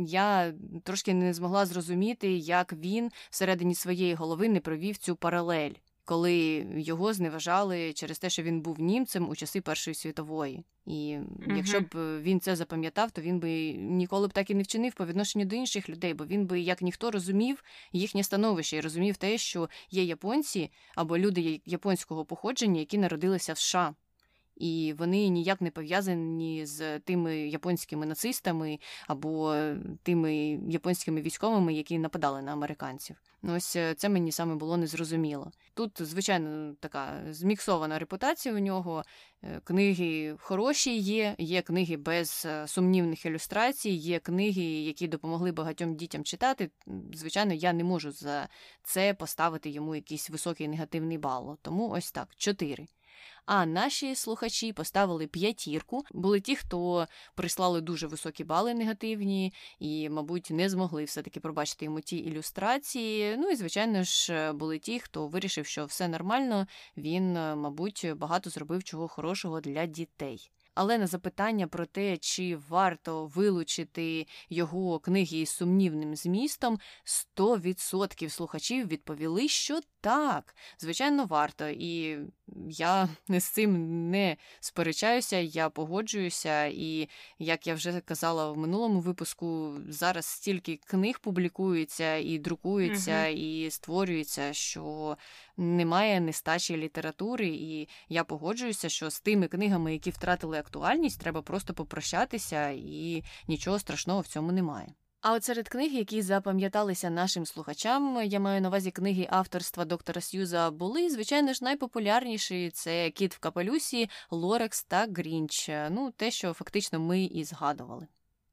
Я трошки не змогла зрозуміти, як він всередині своєї голови не провів цю паралель, коли його зневажали через те, що він був німцем у часи Першої світової. І якщо б він це запам'ятав, то він би ніколи б так і не вчинив по відношенню до інших людей, бо він би, як ніхто, розумів їхнє становище і розумів те, що є японці або люди японського походження, які народилися в США. І вони ніяк не пов'язані з тими японськими нацистами або тими японськими військовими, які нападали на американців. Ну ось це мені саме було незрозуміло. Тут, звичайно, така зміксована репутація у нього. Книги хороші є, є книги без сумнівних ілюстрацій, є книги, які допомогли багатьом дітям читати. Звичайно, я не можу за це поставити йому якийсь високий негативний бал. Тому ось так, 4. А наші слухачі поставили 5, були ті, хто прислали дуже високі бали негативні і, мабуть, не змогли все-таки пробачити йому ті ілюстрації. Ну і, звичайно ж, були ті, хто вирішив, що все нормально, він, мабуть, багато зробив чого хорошого для дітей. Але на запитання про те, чи варто вилучити його книги із сумнівним змістом, 100% слухачів відповіли, що так, звичайно, варто. І я з цим не сперечаюся, я погоджуюся. І, як я вже казала в минулому випуску, зараз стільки книг публікується і друкується, і створюється, що немає нестачі літератури. І я погоджуюся, що з тими книгами, які втратили актуальність, треба просто попрощатися, і нічого страшного в цьому немає. А от серед книг, які запам'яталися нашим слухачам, я маю на увазі книги авторства доктора Сьюза, були, звичайно ж, найпопулярніші – це «Кіт в капелюсі», «Лорекс» та «Грінч». Ну, те, що фактично ми і згадували.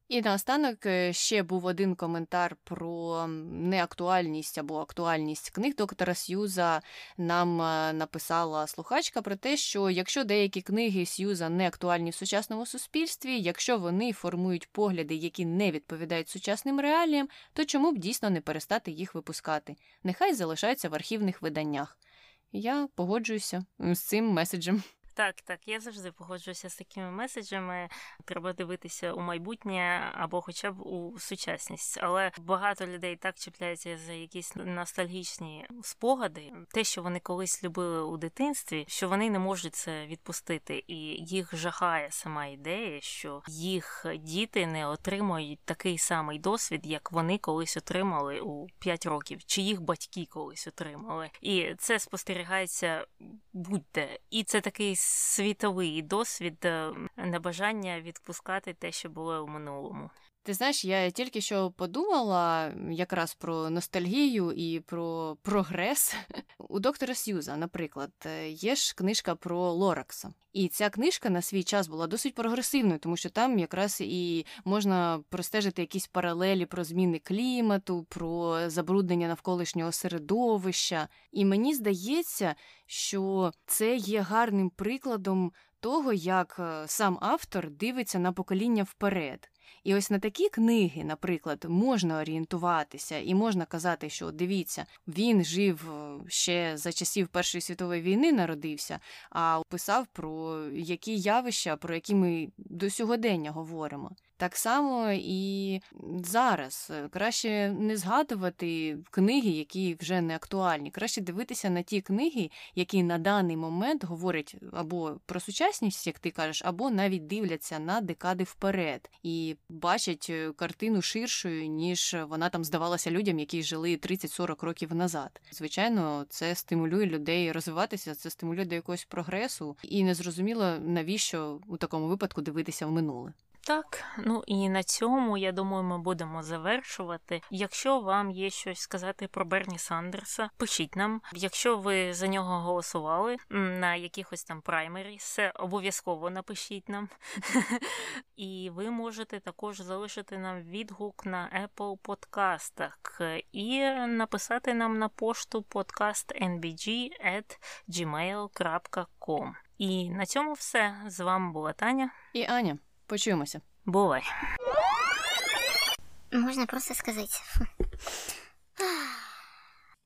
І наостанок ще був один коментар про неактуальність або актуальність книг доктора Сьюза. Нам написала слухачка про те, що якщо деякі книги Сьюза не актуальні в сучасному суспільстві, якщо вони формують погляди, які не відповідають сучасним реаліям, то чому б дійсно не перестати їх випускати? Нехай залишаються в архівних виданнях. Я погоджуюся з цим меседжем. Так, я завжди погоджуюся з такими меседжами. Треба дивитися у майбутнє або хоча б у сучасність. Але багато людей так чіпляються за якісь ностальгічні спогади. Те, що вони колись любили у дитинстві, що вони не можуть це відпустити. І їх жахає сама ідея, що їх діти не отримують такий самий досвід, як вони колись отримали у 5 років, чи їх батьки колись отримали. І це спостерігається будь-де. І це такий світовий досвід небажання відпускати те, що було у минулому. Ти знаєш, я тільки що подумала якраз про ностальгію і про прогрес. У доктора Сьюза, наприклад, є ж книжка про Лоракса. І ця книжка на свій час була досить прогресивною, тому що там якраз і можна простежити якісь паралелі про зміни клімату, про забруднення навколишнього середовища. І мені здається, що це є гарним прикладом того, як сам автор дивиться на покоління вперед. І ось на такі книги, наприклад, можна орієнтуватися і можна казати, що, дивіться, він жив ще за часів Першої світової війни, народився, а писав про які явища, про які ми до сьогодення говоримо. Так само і зараз. Краще не згадувати книги, які вже не актуальні. Краще дивитися на ті книги, які на даний момент говорять або про сучасність, як ти кажеш, або навіть дивляться на декади вперед і бачать картину ширшою, ніж вона там здавалася людям, які жили 30-40 років назад. Звичайно, це стимулює людей розвиватися, це стимулює до якогось прогресу. І незрозуміло, навіщо у такому випадку дивитися в минуле. Так, ну і на цьому, я думаю, ми будемо завершувати. Якщо вам є щось сказати про Берні Сандерса, пишіть нам. Якщо ви за нього голосували на якихось там праймері, все обов'язково напишіть нам. І ви можете також залишити нам відгук на Apple подкастах і написати нам на пошту podcastnbg@gmail.com. І на цьому все. З вами була Таня і Аня. Почуємося. Бувай. Можна просто сказати.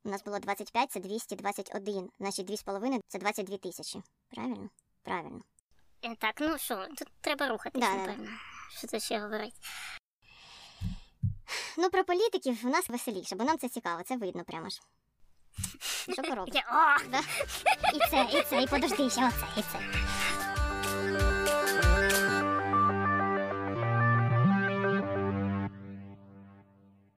У нас було 25, це 221. Наші 2,5 це 22 тисячі. Правильно? Правильно. Так, ну що, тут треба рухатись, напевно. Що це ще говорить? Ну, про політиків у нас веселіше, бо нам це цікаво, це видно прямо ж. Що поробиш? І це, і подожди, ще оце, і це.